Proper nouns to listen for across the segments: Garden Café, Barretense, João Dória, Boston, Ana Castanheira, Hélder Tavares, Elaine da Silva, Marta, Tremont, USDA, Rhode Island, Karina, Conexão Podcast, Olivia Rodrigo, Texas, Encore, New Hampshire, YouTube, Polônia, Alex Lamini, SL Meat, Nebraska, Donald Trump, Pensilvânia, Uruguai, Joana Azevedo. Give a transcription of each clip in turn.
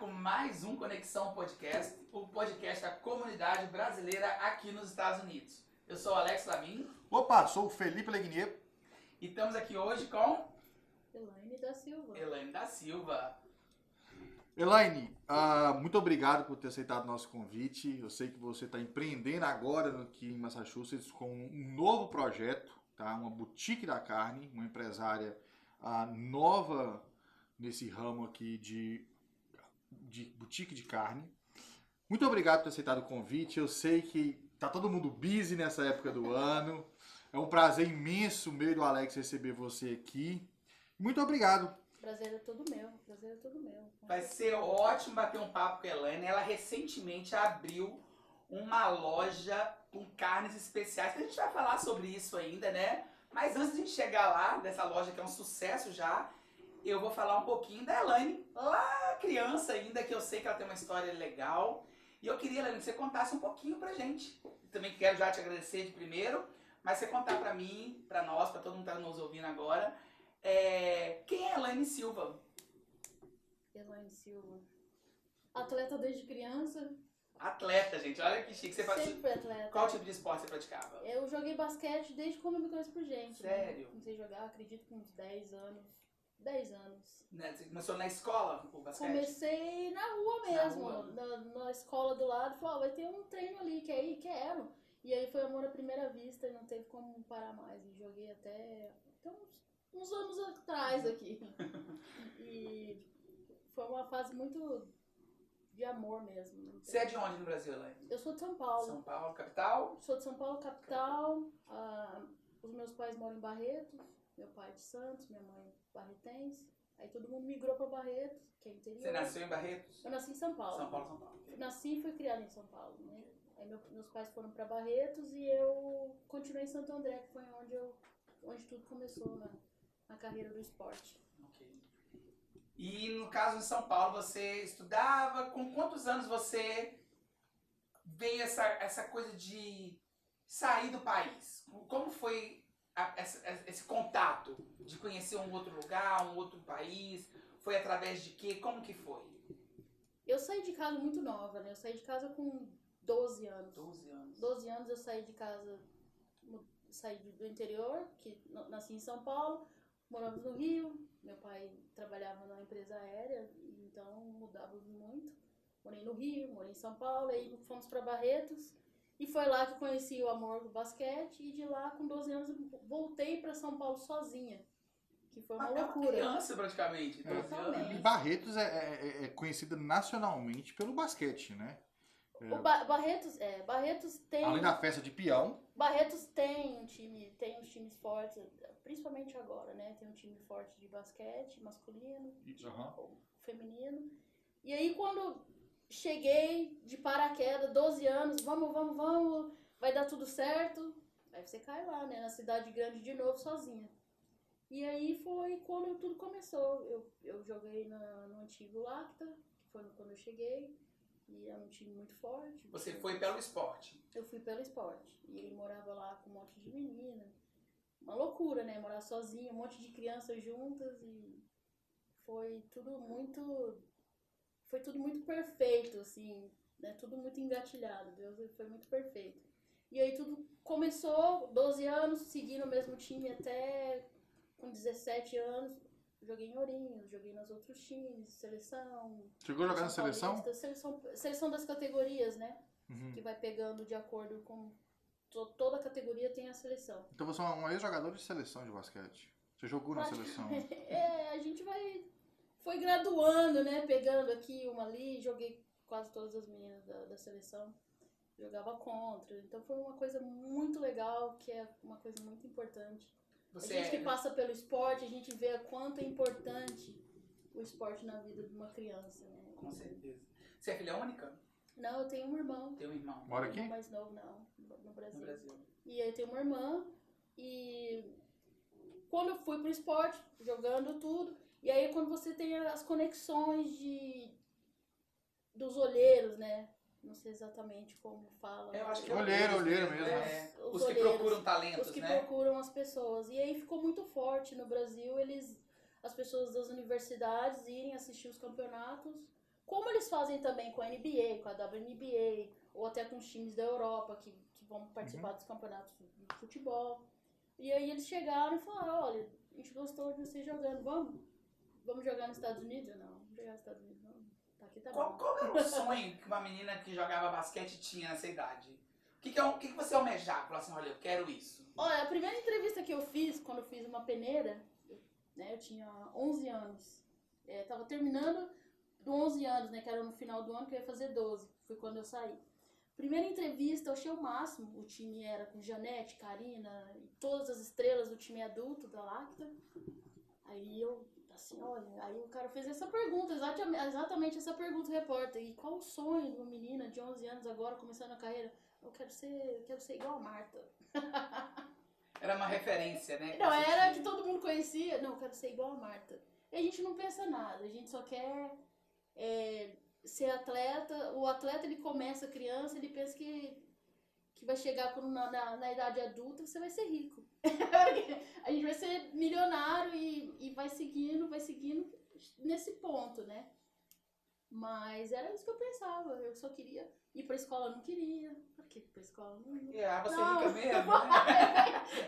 com mais um Conexão Podcast, o podcast da comunidade brasileira aqui nos Estados Unidos. Eu sou o Alex Lamini. Opa, sou o Felipe Legnier. E estamos aqui hoje com... Elaine da Silva. Elaine da Silva. Elaine, muito obrigado por ter aceitado o nosso convite. Eu sei que você está empreendendo agora aqui em Massachusetts com um novo projeto, tá? Uma boutique da carne, uma empresária nova nesse ramo aqui de boutique de carne. Muito obrigado por ter aceitado o convite. Eu sei que tá todo mundo busy nessa época do ano. É um prazer imenso meu e do Alex receber você aqui. Muito obrigado. Prazer é todo meu, prazer é todo meu. Vai ser ótimo bater um papo com a Elaine. Ela recentemente abriu uma loja com carnes especiais, que a gente vai falar sobre isso ainda, né? Mas antes de a gente chegar lá, dessa loja que é um sucesso já, eu vou falar um pouquinho da Elaine, lá criança ainda, que eu sei que ela tem uma história legal. E eu queria, Elaine, que você contasse um pouquinho pra gente. Também quero já te agradecer de primeiro, mas você contar pra mim, pra nós, pra todo mundo que tá nos ouvindo agora, quem é Elaine Silva? Elaine Silva. Atleta desde criança. Atleta, gente. Olha que chique. Você sempre atleta. Qual tipo de esporte você praticava? Eu joguei basquete desde quando eu me conheço por gente. Sério? Né? Comecei a jogar, acredito, com uns 10 anos. 10 anos. Você começou na escola o basquete? Comecei na rua mesmo. Na escola do lado. Falei, vai ter um treino ali, que aí quero. E aí foi amor à primeira vista e não teve como parar mais. E joguei até... Então, uns anos atrás aqui. E foi uma fase muito de amor mesmo. Você é de onde no Brasil, Elaine? Eu sou de São Paulo. São Paulo, capital? Sou de São Paulo, capital. Os meus pais moram em Barretos. Meu pai é de Santos, minha mãe barretense. Aí todo mundo migrou para Barretos, que é interior. Você nasceu em Barretos? Eu nasci em São Paulo. São Paulo. Nasci e fui criada em São Paulo, né? Aí meus pais foram para Barretos e eu continuei em Santo André, que foi onde tudo começou, né? Na carreira do esporte. Okay. E no caso em São Paulo, você estudava, com quantos anos você veio essa coisa de sair do país? Como foi esse contato de conhecer um outro lugar, um outro país? Foi através de quê? Como que foi? Eu saí de casa muito nova, né? Eu saí de casa com 12 anos. 12 anos. 12 anos eu saí de casa, saí do interior, que nasci em São Paulo. Moramos no Rio, meu pai trabalhava na empresa aérea, então mudávamos muito. Morei no Rio, morei em São Paulo, aí fomos para Barretos. E foi lá que conheci o amor do basquete e de lá, com 12 anos, voltei para São Paulo sozinha, que foi uma loucura. Uma criança praticamente. E Barretos é conhecida nacionalmente pelo basquete, né? Barretos tem... Além da festa de peão. Barretos tem um time forte, principalmente agora, né? Tem um time forte de basquete, masculino, feminino. E aí quando cheguei de paraquedas, 12 anos, vamos, vai dar tudo certo. Aí você cai lá, né? Na cidade grande de novo, sozinha. E aí foi quando tudo começou. Eu joguei no antigo Lacta, que foi quando eu cheguei. E era um time muito forte. Você foi pelo esporte? Eu fui pelo esporte. E ele morava lá com um monte de menina. Uma loucura, né? Morar sozinho, um monte de crianças juntas. E foi tudo muito perfeito, assim, né? Tudo muito engatilhado. Deus foi muito perfeito. E aí tudo começou, 12 anos, segui no mesmo time até com 17 anos. Joguei em Ourinhos, joguei nos outros times, seleção... Chegou a jogar na seleção? Seleção das categorias, né? Uhum. Que vai pegando de acordo com... Toda categoria tem a seleção. Então você é um ex-jogador de seleção de basquete. Você jogou na seleção. A gente foi graduando, né? Pegando aqui, uma ali, joguei quase todas as meninas da seleção. Jogava contra. Então foi uma coisa muito legal, que é uma coisa muito importante. A gente que passa pelo esporte, a gente vê o quanto é importante o esporte na vida de uma criança, né? Com certeza. Você é filha única? Não, eu tenho um irmão. Tem um irmão. Mora aqui? Mais novo, não. No Brasil. No Brasil. E eu tenho uma irmã. E quando eu fui pro esporte, jogando tudo, e aí quando você tem as conexões dos olheiros, né? Não sei exatamente como fala. Eu acho que é olheiro mesmo. Né? Os que procuram talentos, né? Os que procuram as pessoas. E aí ficou muito forte no Brasil as pessoas das universidades irem assistir os campeonatos Como eles fazem também com a NBA, com a WNBA, ou até com os times da Europa que vão participar dos campeonatos de futebol. E aí eles chegaram e falaram, olha, a gente gostou de você jogando, vamos jogar nos Estados Unidos? Não, vamos jogar nos Estados Unidos, não. Aqui tá bom. Qual era o sonho que uma menina que jogava basquete tinha nessa idade? O que você almejava? Falou assim, olha, eu quero isso. Olha, a primeira entrevista que eu fiz, quando eu fiz uma peneira, né, eu tinha 11 anos. Tava terminando do 11 anos, né, que era no final do ano, que eu ia fazer 12. Foi quando eu saí. Primeira entrevista, eu achei o máximo. O time era com Janete, Karina, e todas as estrelas do time adulto da Lacta. Aí eu... Assim, olha, aí o cara fez essa pergunta, exatamente essa pergunta, o repórter. E qual o sonho de uma menina de 11 anos agora, começando a carreira? Eu quero ser igual a Marta. Era uma referência, né? Não, era que todo mundo conhecia. Não, eu quero ser igual a Marta. E a gente não pensa nada, a gente só quer ser atleta. O atleta, ele começa criança, ele pensa que vai chegar na idade adulta, você vai ser rico. A gente vai ser milionário e vai seguindo nesse ponto, né? Mas era isso que eu pensava. Eu só queria ir pra escola, eu não queria. Por que pra escola? Não ia. Você é rica mesmo?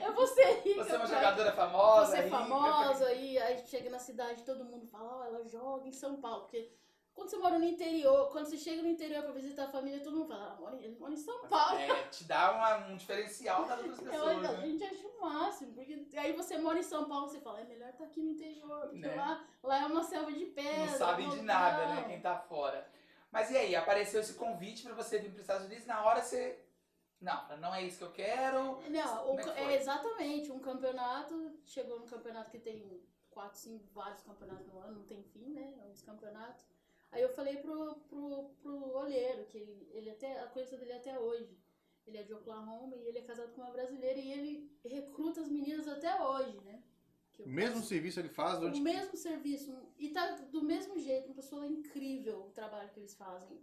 Eu vou ser rica. Você é uma jogadora famosa. Você é famosa, e aí chega na cidade, todo mundo fala, ó, ela joga em São Paulo, porque... Quando você mora no interior, quando você chega no interior pra visitar a família, todo mundo fala, ele mora em São Paulo. Te dá um diferencial das outras pessoas. Né? A gente acha o máximo, porque aí você mora em São Paulo, você fala, é melhor estar aqui no interior, porque lá é uma selva de pedra. Não sabem de nada, né, quem tá fora. Mas e aí, apareceu esse convite pra você vir para os Estados Unidos, na hora você... Não é isso que eu quero. Não, exatamente, um campeonato, chegou num campeonato que tem 4, 5, vários campeonatos no ano, não tem fim, né, uns campeonatos. Aí eu falei pro olheiro, que ele até, a conheço dele até hoje, ele é de Oklahoma e ele é casado com uma brasileira e ele recruta as meninas até hoje, né? O mesmo serviço ele faz? O mesmo serviço, e tá do mesmo jeito, uma pessoa incrível o trabalho que eles fazem,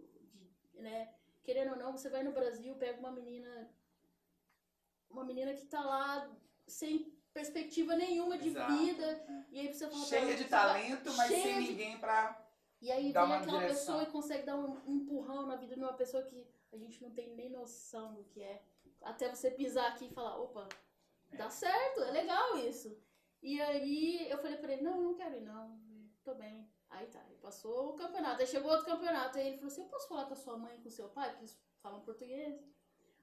né? Querendo ou não, você vai no Brasil, pega uma menina que tá lá sem... perspectiva nenhuma de vida, e aí você fala... Cheia de talento, mas sem ninguém pra... E aí vem aquela pessoa e consegue dar um empurrão na vida de uma pessoa que a gente não tem nem noção do que é. Até você pisar aqui e falar, opa, dá certo, é legal isso. E aí eu falei pra ele, não quero ir não, tô bem. Aí tá, ele passou o campeonato, aí chegou outro campeonato, aí ele falou assim, eu posso falar com a sua mãe e com o seu pai, porque eles falam português?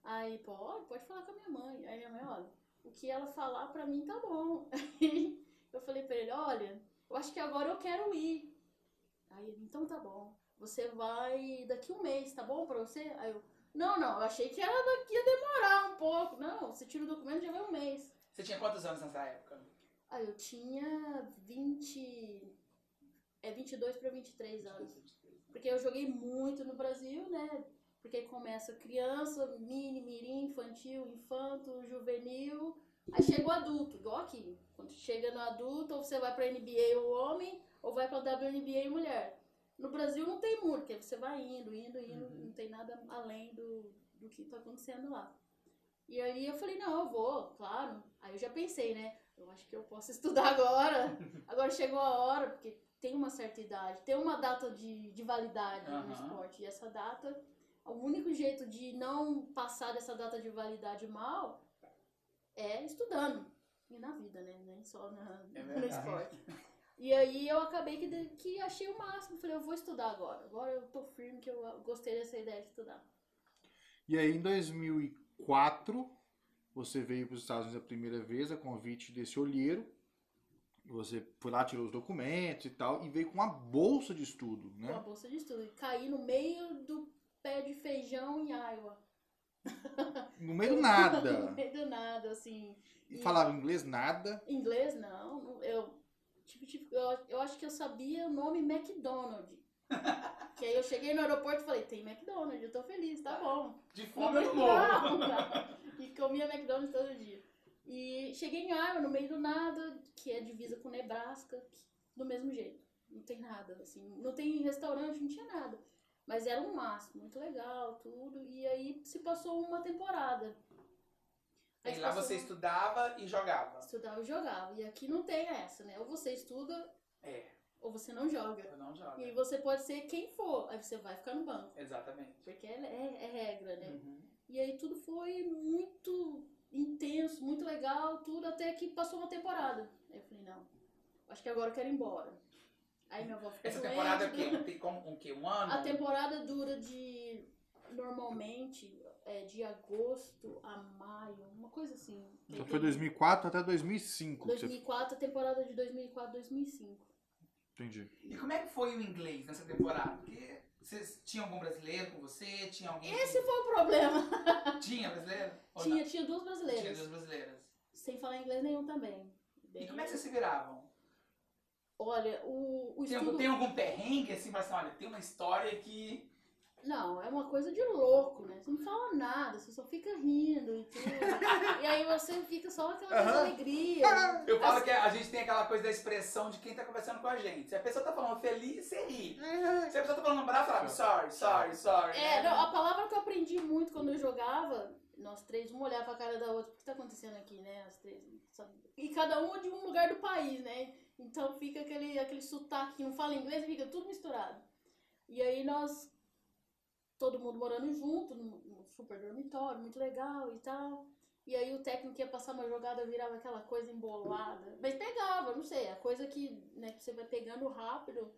Aí, pode falar com a minha mãe. Aí minha mãe, olha, o que ela falar pra mim tá bom. Aí eu falei pra ele, olha, eu acho que agora eu quero ir. Aí ele, então tá bom, você vai daqui um mês, tá bom pra você? Aí eu, não, eu achei que era daqui ia demorar um pouco. Não, você tira o documento e já vai um mês. Você tinha quantos anos nessa época? Aí eu tinha 22 pra 23 anos. Porque eu joguei muito no Brasil, né? Porque começa criança, mini, mirim, infantil, infanto, juvenil. Aí chega o adulto, igual aqui. Quando chega no adulto, ou você vai pra NBA ou homem... Ou vai pra WNBA mulher. No Brasil não tem muito, porque você vai indo, não tem nada além do que tá acontecendo lá. E aí eu falei, não, eu vou, claro. Aí eu já pensei, né? Eu acho que eu posso estudar agora. Agora chegou a hora, porque tem uma certa idade, tem uma data de validade no esporte. E essa data, o único jeito de não passar dessa data de validade mal é estudando. E na vida, né? Nem só no esporte. E aí eu acabei que achei o máximo, falei, eu vou estudar agora. Agora eu tô firme que eu gostei dessa ideia de estudar. E aí em 2004, você veio para os Estados Unidos a primeira vez, a convite desse olheiro. Você foi lá, tirou os documentos e tal, e veio com uma bolsa de estudo, né? Uma bolsa de estudo, e caí no meio do pé de feijão em Iowa. No meio do nada. No meio do nada, assim. E falava inglês nada? Inglês não, eu acho que eu sabia o nome McDonald's. Que aí eu cheguei no aeroporto e falei, tem McDonald's, eu tô feliz, tá bom. De fome eu morro. E comia McDonald's todo dia. E cheguei em Iowa, no meio do nada, que é divisa com Nebraska, do mesmo jeito. Não tem nada, assim, não tem restaurante, não tinha nada. Mas era um máximo, muito legal, tudo. E aí se passou uma temporada. E lá você estudava e jogava. Estudava e jogava. E aqui não tem essa, né? Ou você estuda ou você não joga. Você não joga. E você pode ser quem for, aí você vai ficar no banco. Exatamente. Porque é regra, né? Uhum. E aí tudo foi muito intenso, muito legal, tudo, até que passou uma temporada. Aí eu falei, não, acho que agora eu quero ir embora. Aí minha avó ficou doente. Essa temporada é o quê? Tem como, um quê? Um ano? A temporada dura normalmente, de agosto a maio, uma coisa assim. Então foi 2004 até 2005. 2004, a temporada de 2004 a 2005. Entendi. E como é que foi o inglês nessa temporada? Porque vocês tinham algum brasileiro com você? Tinha alguém? Esse foi o problema. Tinha brasileiro? Tinha duas brasileiras. Tinha duas brasileiras. Sem falar inglês nenhum também. Bem... E como é que vocês se viravam? Olha, o estudo... Tem algum perrengue assim, mas olha, tem uma história que... Não, é uma coisa de louco, né? Você não fala nada, você só fica rindo e tudo. E aí você fica só aquela coisa de alegria. Né? Eu falo que a gente tem aquela coisa da expressão de quem tá conversando com a gente. Se a pessoa tá falando feliz, você ri. Se a pessoa tá falando bravo, fala sorry. É, não, a palavra que eu aprendi muito quando eu jogava, nós três, um olhava pra cara da outra, o que tá acontecendo aqui, né? As três, sabe? E cada uma de um lugar do país, né? Então fica aquele sotaque, não fala inglês, fica tudo misturado. E aí nós... Todo mundo morando junto, num super dormitório, muito legal e tal. E aí o técnico ia passar uma jogada, virava aquela coisa embolada. Mas pegava, não sei, a coisa que, né, que você vai pegando rápido,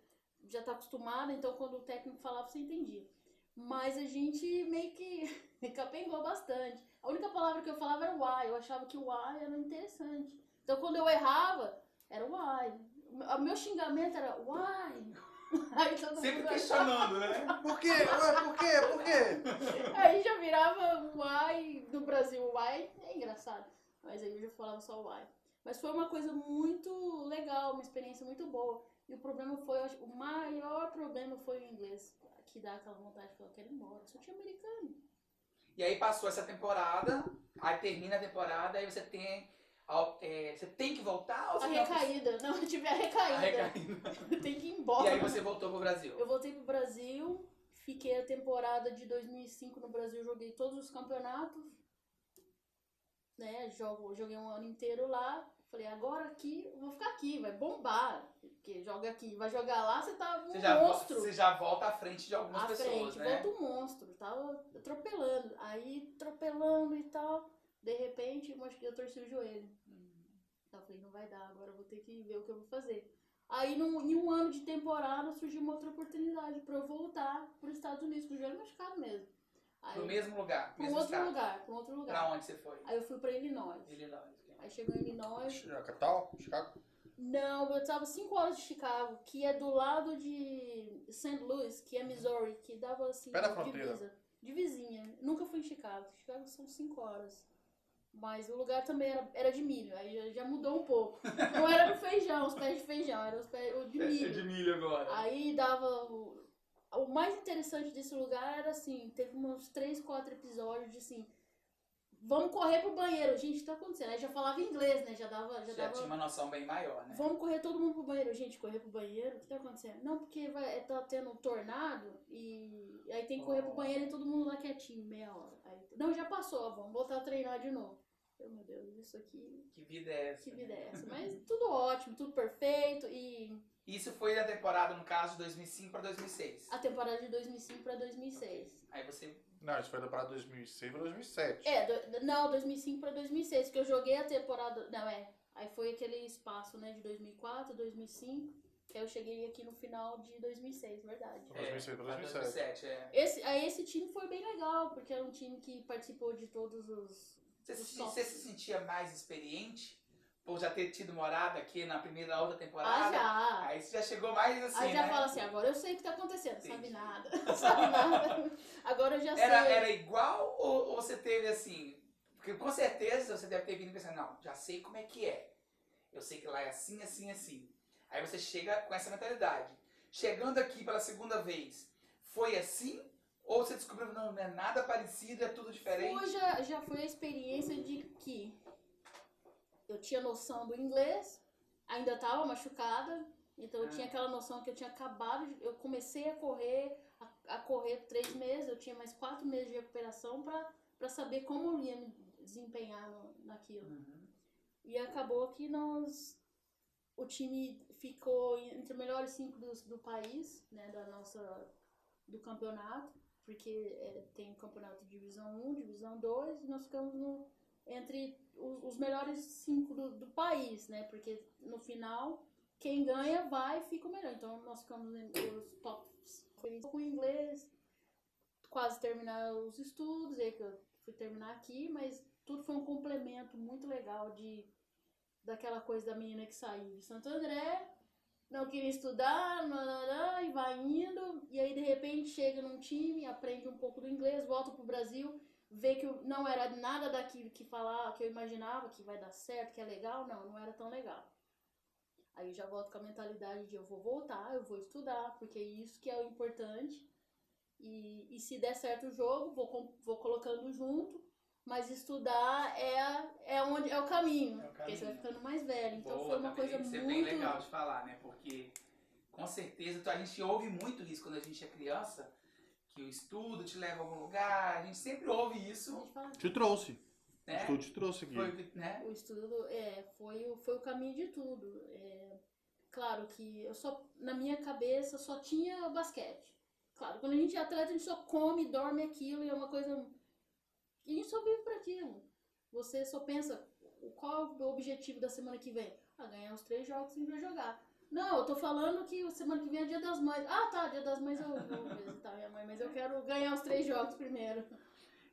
já tá acostumada, então quando o técnico falava, você entendia. Mas a gente meio que capengou bastante. A única palavra que eu falava era why, eu achava que why era interessante. Então quando eu errava, era why. O meu xingamento era why. Aí sempre questionando, né? Por quê? Ué, por quê? Por quê? Aí já virava uai do Brasil. Uai é engraçado. Mas aí eu já falava só uai. Mas foi uma coisa muito legal, uma experiência muito boa. E o problema foi, o maior problema foi o inglês. Que dá aquela vontade de falar, eu quero ir embora, eu sou de americano. E aí passou essa temporada, aí termina a temporada, aí você tem... você tem que voltar? Ou você recaída. Não, eu tive a recaída. Tem que ir embora. E aí você voltou pro Brasil? Eu voltei pro Brasil, fiquei a temporada de 2005 no Brasil, joguei todos os campeonatos, né? Joguei um ano inteiro lá. Falei, agora aqui, vou ficar aqui, vai bombar. Porque joga aqui, vai jogar lá, você tá um monstro. Você já volta à frente de algumas pessoas, né? Volta um monstro, tava atropelando. Aí, atropelando e tal... De repente, eu torci o joelho. Então eu falei, não vai dar, agora eu vou ter que ver o que eu vou fazer. Aí, em um ano de temporada, surgiu uma outra oportunidade pra eu voltar pros Estados Unidos, com o joelho machucado mesmo. Aí, no mesmo lugar? Pro mesmo outro lugar, pra outro lugar. Pra onde você foi? Aí eu fui pra Illinois. Aí chegou em Illinois. Na capital? Chicago? Não, eu tava 5 horas de Chicago, que é do lado de St. Louis, que é Missouri, que dava assim... Pé da fronteira. Divisinha. Nunca fui em Chicago. Chicago são 5 horas. Mas o lugar também era de milho, aí já mudou um pouco. Não era do feijão, os pés de feijão, era os pés de milho. É de milho agora. Aí dava... O mais interessante desse lugar era assim, teve uns 3-4 episódios de assim... Vamos correr pro banheiro, gente, o que tá acontecendo? Aí já falava inglês, né, já dava... tinha uma noção bem maior, né? Vamos correr todo mundo pro banheiro, gente, correr pro banheiro, o que tá acontecendo? Não, porque tá tendo um tornado e aí tem que correr pro banheiro e todo mundo lá quietinho, meia hora. Aí, não, já passou, vamos voltar a treinar de novo. Eu, meu Deus, isso aqui... Que vida é essa? Que vida é essa? Mas tudo ótimo, tudo perfeito e... Isso foi da temporada, no caso, de 2005 pra 2006. A temporada de 2005 pra 2006. Aí você... Não, isso foi da temporada 2006 pra 2007. É, 2005 pra 2006, porque eu joguei a temporada... Não, aí foi aquele espaço, né, de 2004, 2005, que aí eu cheguei aqui no final de 2006, verdade. 2006 pra 2007. Aí esse time foi bem legal, porque era um time que participou de todos os... Você se sentia mais experiente por já ter tido morado aqui na primeira ou outra temporada? Ah, já! Aí você já chegou mais assim, aí já né? Fala assim, agora eu sei o que tá acontecendo, não sabe nada, agora eu já sei. Era igual ou você teve assim, porque com certeza você deve ter vindo pensando, não, já sei como é que é, eu sei que lá é assim, assim, assim. Aí você chega com essa mentalidade, chegando aqui pela segunda vez, foi assim? Ou você descobriu que não é nada parecido, é tudo diferente? Hoje já foi a experiência de que eu tinha noção do inglês, ainda estava machucada, então eu tinha aquela noção que eu tinha eu comecei a correr 3 meses, eu tinha mais 4 meses de recuperação para saber como eu ia me desempenhar naquilo. E acabou que nós... o time ficou entre os melhores 5 do país, né, do campeonato, porque tem campeonato de divisão 1, divisão 2, e nós ficamos entre os melhores 5 do país, né, porque no final quem ganha vai e fica o melhor. Então nós ficamos entre os top 5 com inglês, quase terminar os estudos, e aí que eu fui terminar aqui, mas tudo foi um complemento muito legal daquela coisa da menina que saiu de Santo André, não queria estudar, e vai indo, e aí de repente chega num time, aprende um pouco do inglês, volta pro Brasil, vê que não era nada daquilo que eu imaginava, que vai dar certo, que é legal, não era tão legal. Aí eu já volto com a mentalidade de eu vou voltar, eu vou estudar, porque é isso que é o importante, e se der certo o jogo, vou colocando junto, mas estudar é o caminho, porque você vai ficando mais velho. Então foi uma coisa muito... Isso é bem legal de falar, né? Porque, com certeza, a gente ouve muito isso quando a gente é criança, que o estudo te leva a algum lugar, a gente sempre ouve isso. Te trouxe, né? O estudo te trouxe aqui. Foi, né? O estudo foi o caminho de tudo. Claro que na minha cabeça só tinha basquete. Claro, quando a gente é atleta, a gente só come, dorme aquilo, e é uma coisa... E a gente só vive para aquilo. Você só pensa, qual é o objetivo da semana que vem? Ganhar uns 3 jogos e vai jogar. Não, eu tô falando que semana que vem é Dia das Mães. Tá, Dia das Mães eu vou visitar minha mãe, mas eu quero ganhar uns 3 jogos primeiro.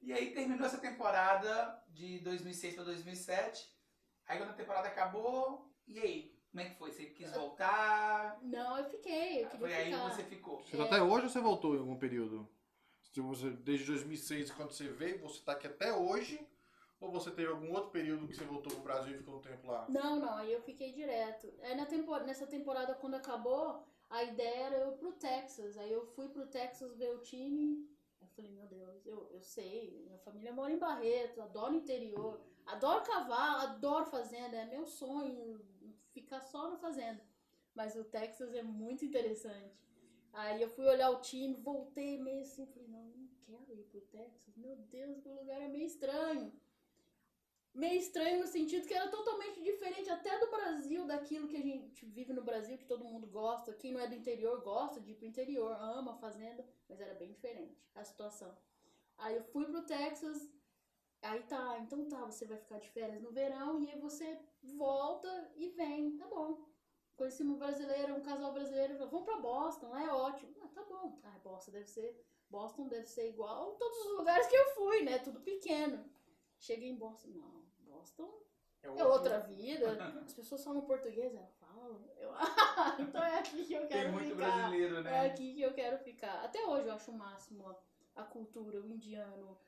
E aí terminou essa temporada de 2006 para 2007. Aí quando a temporada acabou, e aí? Como é que foi? Você quis voltar? Não, eu fiquei. Eu queria ficar. Aí você ficou. Até hoje ou você voltou em algum período? Desde 2006, quando você veio, você tá aqui até hoje? Ou você teve algum outro período que você voltou pro Brasil e ficou um tempo lá? Não, aí eu fiquei direto. Nessa temporada, quando acabou, a ideia era eu ir pro Texas. Aí eu fui pro Texas ver o time. Eu falei, meu Deus, eu sei, minha família mora em Barretos, adoro interior, adoro cavalo, adoro fazenda, é meu sonho ficar só na fazenda. Mas o Texas é muito interessante. Aí eu fui olhar o time, voltei meio assim, falei, não quero ir pro Texas, meu Deus, que lugar é meio estranho. Meio estranho no sentido que era totalmente diferente até do Brasil, daquilo que a gente vive no Brasil, que todo mundo gosta, quem não é do interior gosta de ir pro interior, ama a fazenda, mas era bem diferente a situação. Aí eu fui pro Texas, aí você vai ficar de férias no verão, e aí você volta e vem, tá bom. Conheci um casal brasileiro, vamos pra Boston, lá é ótimo. Tá bom. Boston deve ser igual a todos os lugares que eu fui, né? Tudo pequeno. Cheguei em Boston, não, Boston é outra vida. As pessoas falam português, elas falam. Então é aqui que eu quero ficar. Tem muito brasileiro, né? É aqui que eu quero ficar. Até hoje eu acho o máximo a cultura, o indiano,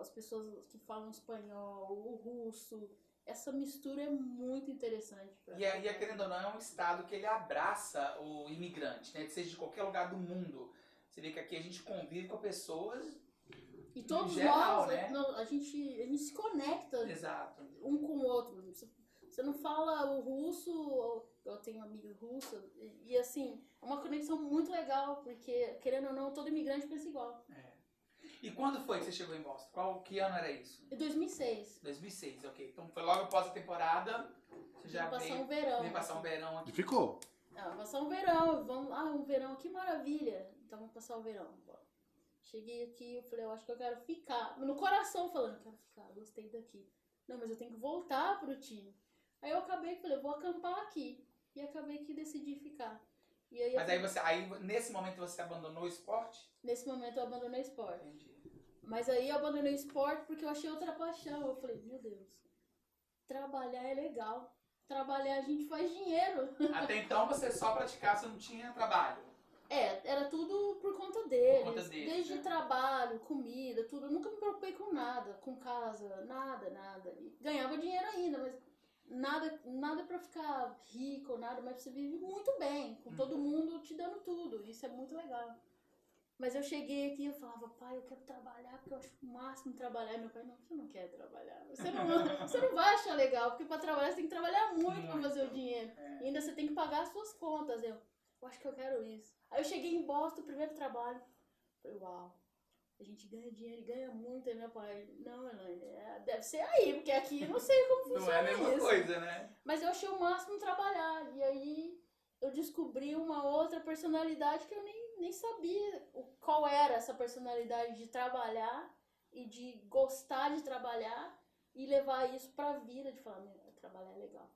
as pessoas que falam espanhol, o russo. Essa mistura é muito interessante. E querendo ou não, é um estado que ele abraça o imigrante, né? Seja de qualquer lugar do mundo. Você vê que aqui a gente convive com pessoas e todos geral, nós, né? a gente se conecta. Exato. Um com o outro. Você não fala o russo, eu tenho amigos russos, e assim, é uma conexão muito legal, porque querendo ou não, todo imigrante pensa igual. É. E quando foi que você chegou em Boston? Que ano era isso? Em 2006. 2006, ok. Então foi logo após a temporada. Você já veio passar um verão. Veio passar um verão aqui. E ficou. Passar um verão. Um verão, que maravilha. Então vamos passar o verão. Cheguei aqui, eu falei, eu acho que eu quero ficar. No coração falando, eu quero ficar, gostei daqui. Não, mas eu tenho que voltar pro time. Aí eu acabei e falei, eu vou acampar aqui. E acabei que decidi ficar. E aí, mas nesse momento você abandonou o esporte? Nesse momento eu abandonei o esporte. Entendi. Mas aí eu abandonei o esporte porque eu achei outra paixão. Eu falei, meu Deus, trabalhar é legal. Trabalhar a gente faz dinheiro. Até então você só praticava, você não tinha trabalho? Era tudo por conta deles. Desde trabalho, comida, tudo. Eu nunca me preocupei com nada, com casa, nada. E ganhava dinheiro ainda, mas... Nada pra ficar rico, nada, mas você vive muito bem, com todo mundo te dando tudo, isso é muito legal. Mas eu cheguei aqui e eu falava, pai, eu quero trabalhar, porque eu acho o máximo trabalhar. E meu pai, não, você não quer trabalhar, você não vai achar legal, porque pra trabalhar você tem que trabalhar muito pra fazer o dinheiro. E ainda você tem que pagar as suas contas, eu acho que eu quero isso. Aí eu cheguei em Boston, primeiro trabalho, falei, uau, a gente ganha dinheiro e ganha muito, aí meu pai, não, Elaine, deve ser aí, porque aqui eu não sei como funciona. Não é a mesma coisa, né? Mas eu achei o máximo trabalhar, e aí eu descobri uma outra personalidade que eu nem sabia qual era essa personalidade de trabalhar e de gostar de trabalhar e levar isso pra vida, de falar, meu, trabalhar é legal.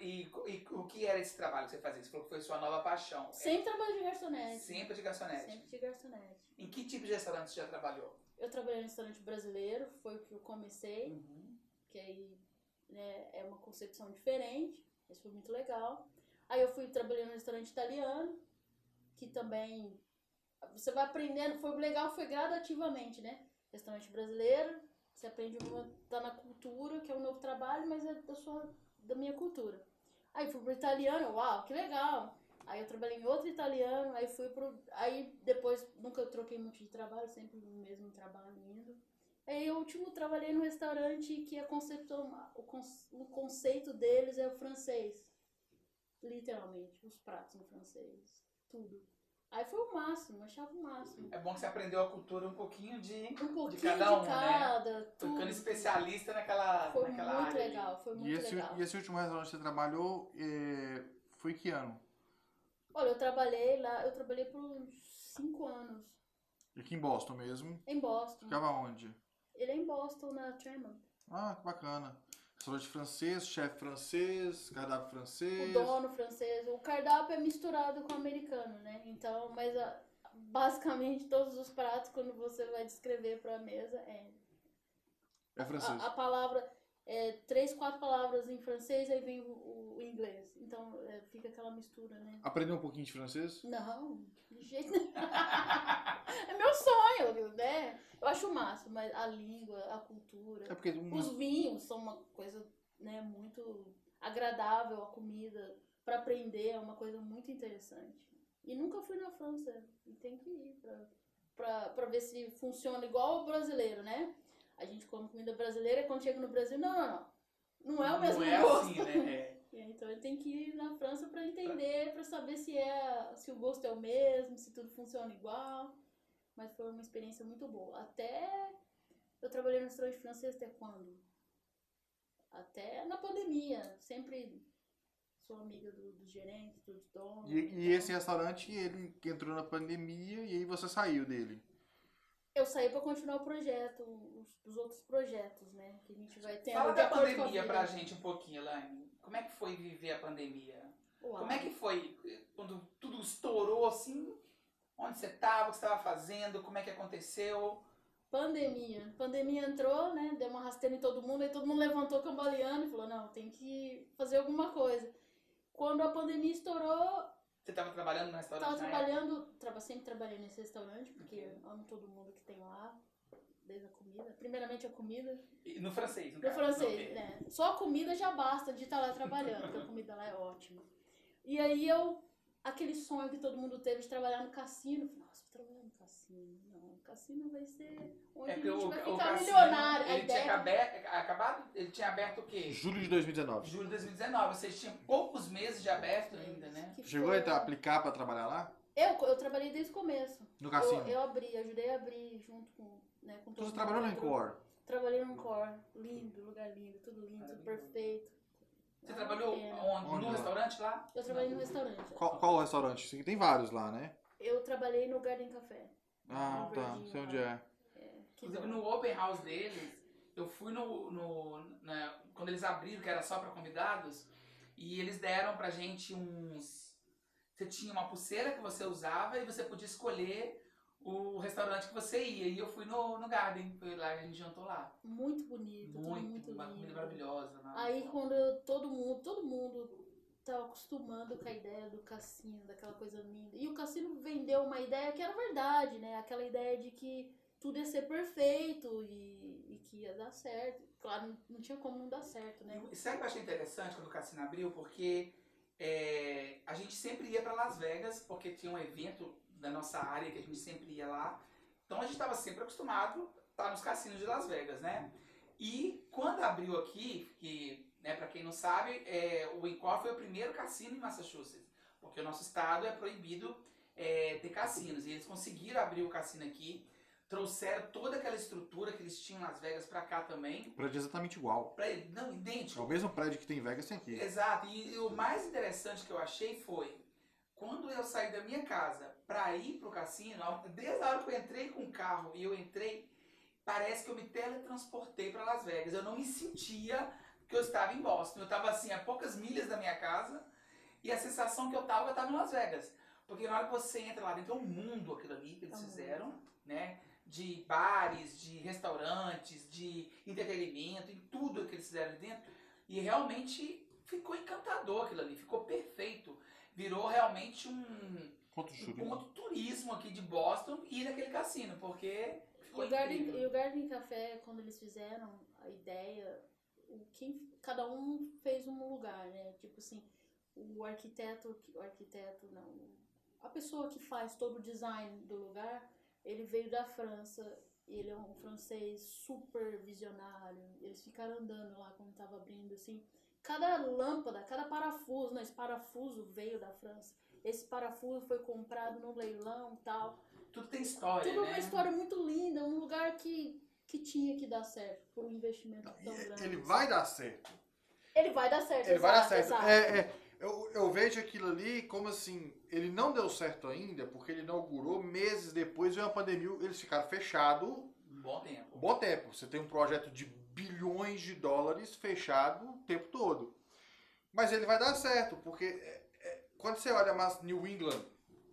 E o que era esse trabalho que você fazia? Você falou que foi sua nova paixão. Sempre trabalhei de garçonete. Sempre de garçonete? Sempre de garçonete. Em que tipo de restaurante você já trabalhou? Eu trabalhei no restaurante brasileiro, foi o que eu comecei, que aí né, é uma concepção diferente, isso foi muito legal. Aí eu fui trabalhando no restaurante italiano, que também você vai aprendendo, foi legal, foi gradativamente, né? Restaurante brasileiro, você aprende, tá na cultura, que é um novo trabalho, mas é da sua... da minha cultura. Aí fui pro italiano, uau, que legal. Aí eu trabalhei em outro italiano, aí fui pro... Aí depois, nunca troquei muito de trabalho, sempre no mesmo trabalho indo. Aí eu, último, trabalhei num restaurante que o conceito deles é o francês. Literalmente, os pratos no francês, tudo. Aí foi o máximo, achava o máximo. É bom que você aprendeu a cultura um pouquinho de cada um, né? Tudo. Ficando especialista naquela área. Foi muito legal. E esse último restaurante que você trabalhou, foi que ano? Olha, eu trabalhei por uns 5 anos. E aqui em Boston mesmo? Em Boston. Ficava onde? Ele é em Boston, na Tremont. Ah, que bacana. Restaurante francês, chefe francês, cardápio francês... O dono francês. O cardápio é misturado com o americano, né? Então, mas basicamente todos os pratos, quando você vai descrever para a mesa, é francês. A palavra, 3, 4 palavras em francês, aí vem o inglês. Então, fica aquela mistura, né? Aprendeu um pouquinho de francês? Não, de jeito nenhum. É meu sonho, né? Eu acho o máximo, mas a língua, a cultura, os vinhos são uma coisa né, muito agradável, a comida, para aprender é uma coisa muito interessante. E nunca fui na França, e tem que ir para ver se funciona igual o brasileiro, né? A gente come comida brasileira e quando chega no Brasil, não é o mesmo gosto. Não é assim, né? Então eu tenho que ir na França para entender, para saber se o gosto é o mesmo, se tudo funciona igual. Mas foi uma experiência muito boa. Até eu trabalhei no restaurante francês até quando? Até na pandemia. Sempre sou amiga do gerente, dos donos. E esse restaurante, ele entrou na pandemia e aí você saiu dele? Eu saí para continuar o projeto, os outros projetos, né? Que a gente vai ter. Fala da pandemia pra gente um pouquinho, Elaine. Como é que foi viver a pandemia? Uau. Como é que foi quando tudo estourou assim? Onde você estava, o que você estava fazendo, como é que aconteceu? Pandemia entrou, né? Deu uma rasteira em todo mundo, aí todo mundo levantou cambaleando e falou, não, tem que fazer alguma coisa. Quando a pandemia estourou... Você estava trabalhando no restaurante? Estava trabalhando, sempre trabalhei nesse restaurante, porque eu amo todo mundo que tem lá, desde a comida. Primeiramente a comida. E no francês, no caso, né? Só a comida já basta de estar lá trabalhando, porque a comida lá é ótima. E aí aquele sonho que todo mundo teve de trabalhar no cassino. Eu falei, nossa, vou trabalhar no cassino. Não, o cassino vai ser onde a gente vai ficar milionário. Ele tinha aberto o quê? Julho de 2019. Julho de 2019. Vocês tinham poucos meses de aberto ainda, né? Chegou a aplicar para trabalhar lá? Eu trabalhei desde o começo. No cassino? Eu ajudei a abrir junto com... Né, com todo mundo. Você trabalhou no Encore? Trabalhei no Encore. Lindo, lugar lindo, tudo lindo, tudo perfeito. Você trabalhou onde? No restaurante lá? Eu trabalhei no restaurante. Qual restaurante? Tem vários lá, né? Eu trabalhei no Garden Café. Ah, tá. Não sei onde é. Inclusive, no open house deles, eu fui quando eles abriram, que era só para convidados, e eles deram pra gente uns... Você tinha uma pulseira que você usava e você podia escolher o restaurante que você ia. E eu fui no Garden, foi lá que a gente jantou lá. Muito bonito, muito lindo. Uma comida maravilhosa. Né? Aí quando todo mundo tava acostumando com a ideia do cassino, daquela coisa linda. E o cassino vendeu uma ideia que era verdade, né? Aquela ideia de que tudo ia ser perfeito e que ia dar certo. Claro, não tinha como não dar certo, né? E sabe o que eu achei interessante quando o cassino abriu? Porque a gente sempre ia para Las Vegas, porque tinha um evento da nossa área, que a gente sempre ia lá. Então a gente estava sempre acostumado a estar nos cassinos de Las Vegas, né? E quando abriu aqui, que, né, para quem não sabe, o Encore foi o primeiro cassino em Massachusetts, porque o nosso estado é proibido ter cassinos, e eles conseguiram abrir o cassino aqui. trouxeram toda aquela estrutura que eles tinham em Las Vegas pra cá também. O prédio é exatamente igual. Prédio, não, idêntico. É o mesmo prédio que tem em Vegas tem aqui. Exato. E o mais interessante que eu achei foi, quando eu saí da minha casa pra ir pro cassino, desde a hora que eu entrei com o carro e eu entrei, parece que eu me teletransportei pra Las Vegas. Eu não me sentia que eu estava em Boston. Eu estava assim, a poucas milhas da minha casa, e a sensação que eu estava em Las Vegas. Porque na hora que você entra lá dentro, é um mundo aquilo ali que eles fizeram, né? De bares, de restaurantes, de entretenimento, e tudo que eles fizeram dentro. E realmente ficou encantador aquilo ali, ficou perfeito. Virou realmente um ponto turismo aqui de Boston e naquele cassino, porque ficou incrível. E o Garden Café, quando eles fizeram a ideia, cada um fez um lugar, né? Tipo assim, a pessoa que faz todo o design do lugar, ele veio da França, ele é um francês super visionário, eles ficaram andando lá quando tava abrindo, assim, cada lâmpada, cada parafuso, né? Esse parafuso veio da França, esse parafuso foi comprado no leilão e tal. Tudo tem história, tudo, né? Tudo uma história muito linda, um lugar que tinha que dar certo, por um investimento tão grande. Ele vai dar certo. Ele vai dar certo, ele exato, vai dar certo. Exato. Eu vejo aquilo ali como assim, ele não deu certo ainda, porque ele inaugurou meses depois, veio uma pandemia, eles ficaram fechados. Bom tempo. Você tem um projeto de bilhões de dólares fechado o tempo todo. Mas ele vai dar certo, porque quando você olha New England,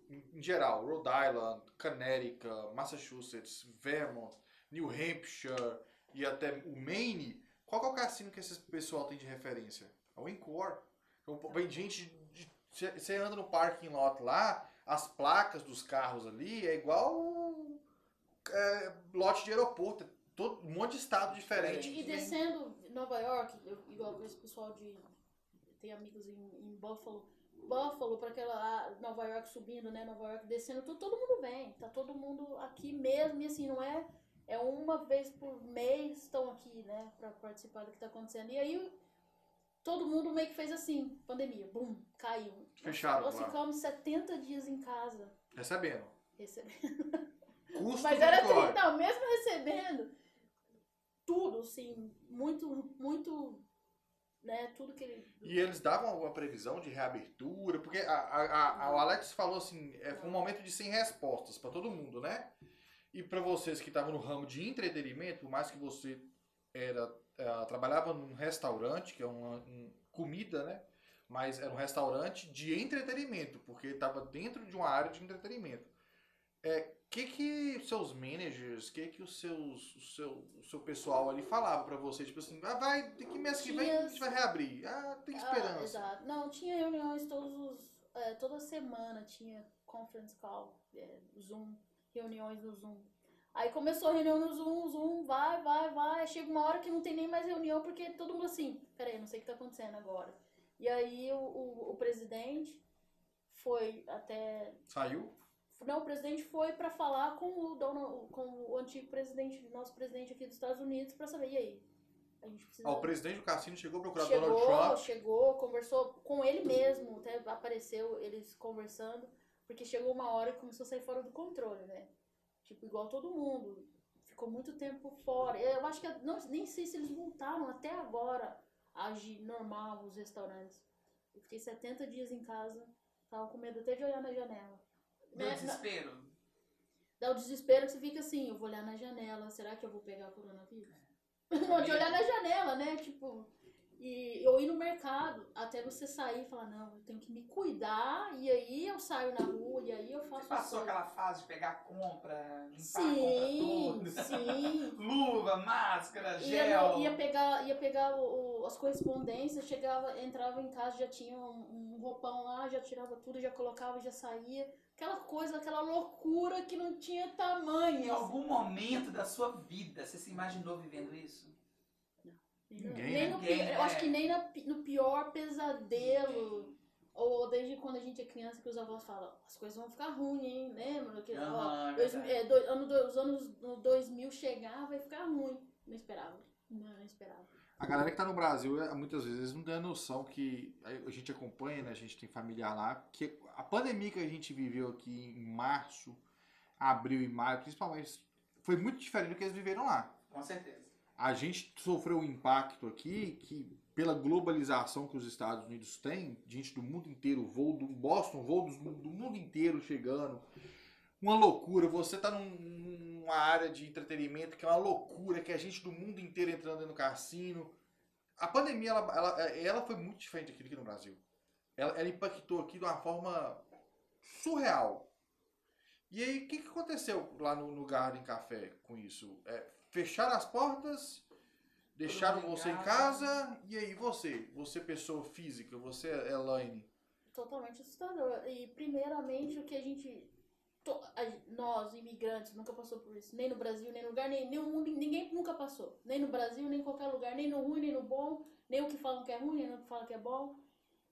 em geral, Rhode Island, Connecticut, Massachusetts, Vermont, New Hampshire e até o Maine, qual que é o cassino que esse pessoal tem de referência? É o Encore. Então, vem gente, você anda no parking lot lá, as placas dos carros ali é igual lote de aeroporto, todo, um monte de estado diferente. E descendo Nova York, igual esse pessoal tem amigos em Buffalo para aquela Nova York subindo, né? Nova York descendo, todo mundo vem, tá todo mundo aqui mesmo, e assim, não é... É uma vez por mês estão aqui, né, pra participar do que tá acontecendo. E aí, todo mundo meio que fez assim, pandemia, bum, caiu. Fechado. Nós ficamos 70 dias em casa. Recebendo. Custo. Mas era tudo, não, mesmo recebendo, tudo, assim, muito, muito, né, tudo que ele... E eles davam alguma previsão de reabertura? Porque o Alex falou assim, foi um momento de 100 respostas pra todo mundo, né? E para vocês que estavam no ramo de entretenimento, por mais que você trabalhava num restaurante, que é uma comida, né? Mas era um restaurante de entretenimento, porque estava dentro de uma área de entretenimento. Que seus managers, que o seu pessoal ali falava para vocês? Tipo assim, vai, que mês que vem a gente vai reabrir. Tem esperança. Exato. Não, tinha reuniões toda semana, tinha conference call, Zoom. Reuniões no Zoom. Aí começou a reunião no Zoom, vai. Chega uma hora que não tem nem mais reunião, porque todo mundo assim, peraí, não sei o que tá acontecendo agora. E aí o presidente foi até... Saiu? Não, o presidente foi para falar com o antigo presidente, nosso presidente aqui dos Estados Unidos, para saber, e aí? A gente precisa... o presidente do cassino chegou a procurar Donald Trump. Chegou, conversou com ele mesmo, até apareceu eles conversando. Porque chegou uma hora que começou a sair fora do controle, né? Tipo, igual todo mundo. Ficou muito tempo fora. Eu acho que... nem sei se eles voltaram até agora a agir normal nos restaurantes. Eu fiquei 70 dias em casa. Tava com medo até de olhar na janela. Dá o desespero. Dá o desespero que você fica assim, eu vou olhar na janela. Será que eu vou pegar coronavírus? Não, de olhar na janela, né? Tipo... E eu ir no mercado, até você sair e falar, não, eu tenho que me cuidar, e aí eu saio na rua, e aí eu faço... Você passou aquela fase de pegar compra, limpar a compra toda. Sim. Luva, máscara, gel. Ia pegar as correspondências, entrava em casa, já tinha um roupão lá, já tirava tudo, já colocava, já saía. Aquela coisa, aquela loucura que não tinha tamanho. Em algum momento da sua vida, você se imaginou vivendo isso? Ninguém. Eu acho que nem no pior pesadelo. Ninguém. Ou desde quando a gente é criança que os avós falam, as coisas vão ficar ruins, hein? Lembra? Que, os anos 2000 chegava e ficava ruim. Não esperava. A galera que tá no Brasil, muitas vezes, não tem a noção que a gente acompanha, né? A gente tem familiar lá. Que a pandemia que a gente viveu aqui em março, abril e maio, principalmente foi muito diferente do que eles viveram lá. Com certeza. A gente sofreu um impacto aqui que, pela globalização que os Estados Unidos têm, gente do mundo inteiro, voo do Boston, voo do mundo inteiro chegando, uma loucura. Você tá numa área de entretenimento que é uma loucura, que é gente do mundo inteiro entrando no cassino. A pandemia, ela foi muito diferente aqui no Brasil. Ela impactou aqui de uma forma surreal. E aí, o que aconteceu lá no Garden Café com isso? Fecharam as portas, deixaram você em casa, e aí você pessoa física, você, Elaine? Totalmente assustador. E primeiramente o que a gente... Nós, imigrantes, nunca passou por isso. Nem no Brasil, nem no lugar, nem no mundo, ninguém nunca passou. Nem no Brasil, nem em qualquer lugar, nem no ruim, nem no bom, nem o que falam que é ruim, nem o que falam que é bom.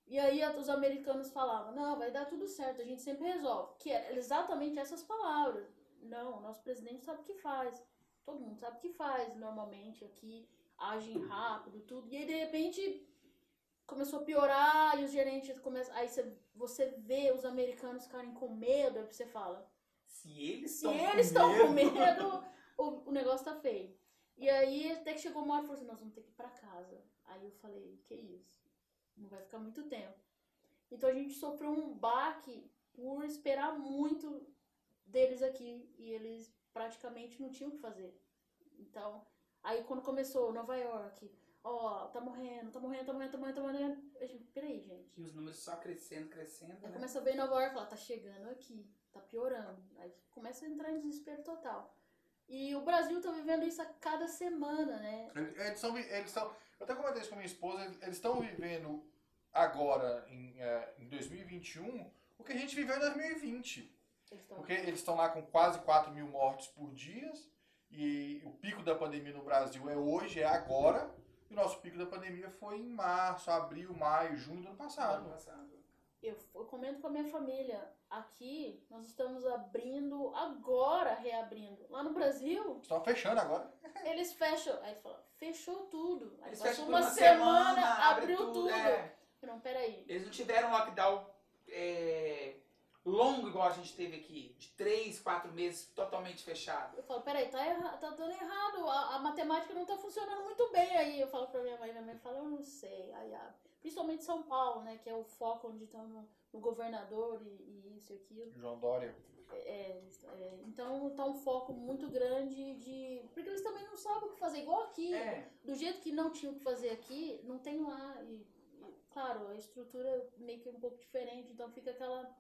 E aí os americanos falavam, não, vai dar tudo certo, a gente sempre resolve. Que era exatamente essas palavras. Não, o nosso presidente sabe o que faz. Todo mundo sabe o que faz, normalmente aqui, agem rápido, tudo. E aí, de repente, começou a piorar e os gerentes começam... Aí você vê os americanos ficarem com medo, aí você fala... Se eles estão com medo, o negócio tá feio. E aí, até que chegou uma hora e falou assim, nós vamos ter que ir pra casa. Aí eu falei, que isso? Não vai ficar muito tempo. Então a gente sofreu um baque por esperar muito deles aqui. E eles praticamente não tinham o que fazer. Então, aí quando começou Nova York... Ó, tá morrendo. Peraí, gente. E os números só crescendo, né? Começa a ver Nova York, tá chegando aqui, tá piorando. Aí começa a entrar em desespero total. E o Brasil tá vivendo isso a cada semana, né? Eu até comentei isso com minha esposa, eles estão vivendo agora, em 2021, o que a gente viveu em 2020. Porque eles estão lá com quase 4 mil mortes por dia, e o pico da pandemia no Brasil é hoje, é agora. E o nosso pico da pandemia foi em março, abril, maio, junho do ano passado. Eu comento com a minha família. Aqui, nós estamos abrindo agora, reabrindo. Lá no Brasil... Estão fechando agora. Eles fecham. Aí fala, fechou tudo. Aí passou uma semana, abriu tudo. Não, peraí. Eles não tiveram um lockdown longo igual a gente teve aqui. De 3, 4 meses totalmente fechado. Eu falo, peraí, tá dando errado. A matemática não tá funcionando muito bem aí. Eu falo pra minha mãe fala, eu não sei. Aí, principalmente São Paulo, né? Que é o foco onde estão no governador e isso e aquilo. João Dória. Então tá um foco muito grande de... Porque eles também não sabem o que fazer. Igual aqui. Do jeito que não tinha o que fazer aqui, não tem lá. Claro, a estrutura meio que é um pouco diferente. Então fica aquela...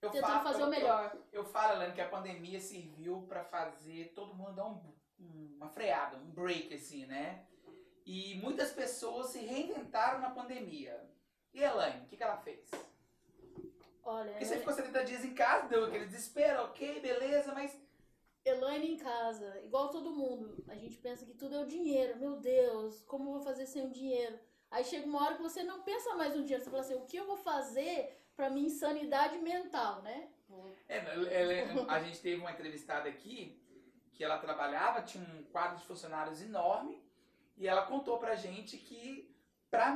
Tentando fazer o melhor. Eu falo, Elaine, que a pandemia serviu pra fazer todo mundo dar uma freada, um break, assim, né? E muitas pessoas se reinventaram na pandemia. E Elaine, o que ela fez? Olha... Porque você ficou 70 dias em casa, deu aquele desespero, ok, beleza, mas... Elaine em casa, igual todo mundo. A gente pensa que tudo é o dinheiro. Meu Deus, como eu vou fazer sem o dinheiro? Aí chega uma hora que você não pensa mais no dinheiro. Você fala assim, o que eu vou fazer... Pra minha insanidade mental, né? A gente teve uma entrevistada aqui, que ela trabalhava, tinha um quadro de funcionários enorme, e ela contou pra gente que pra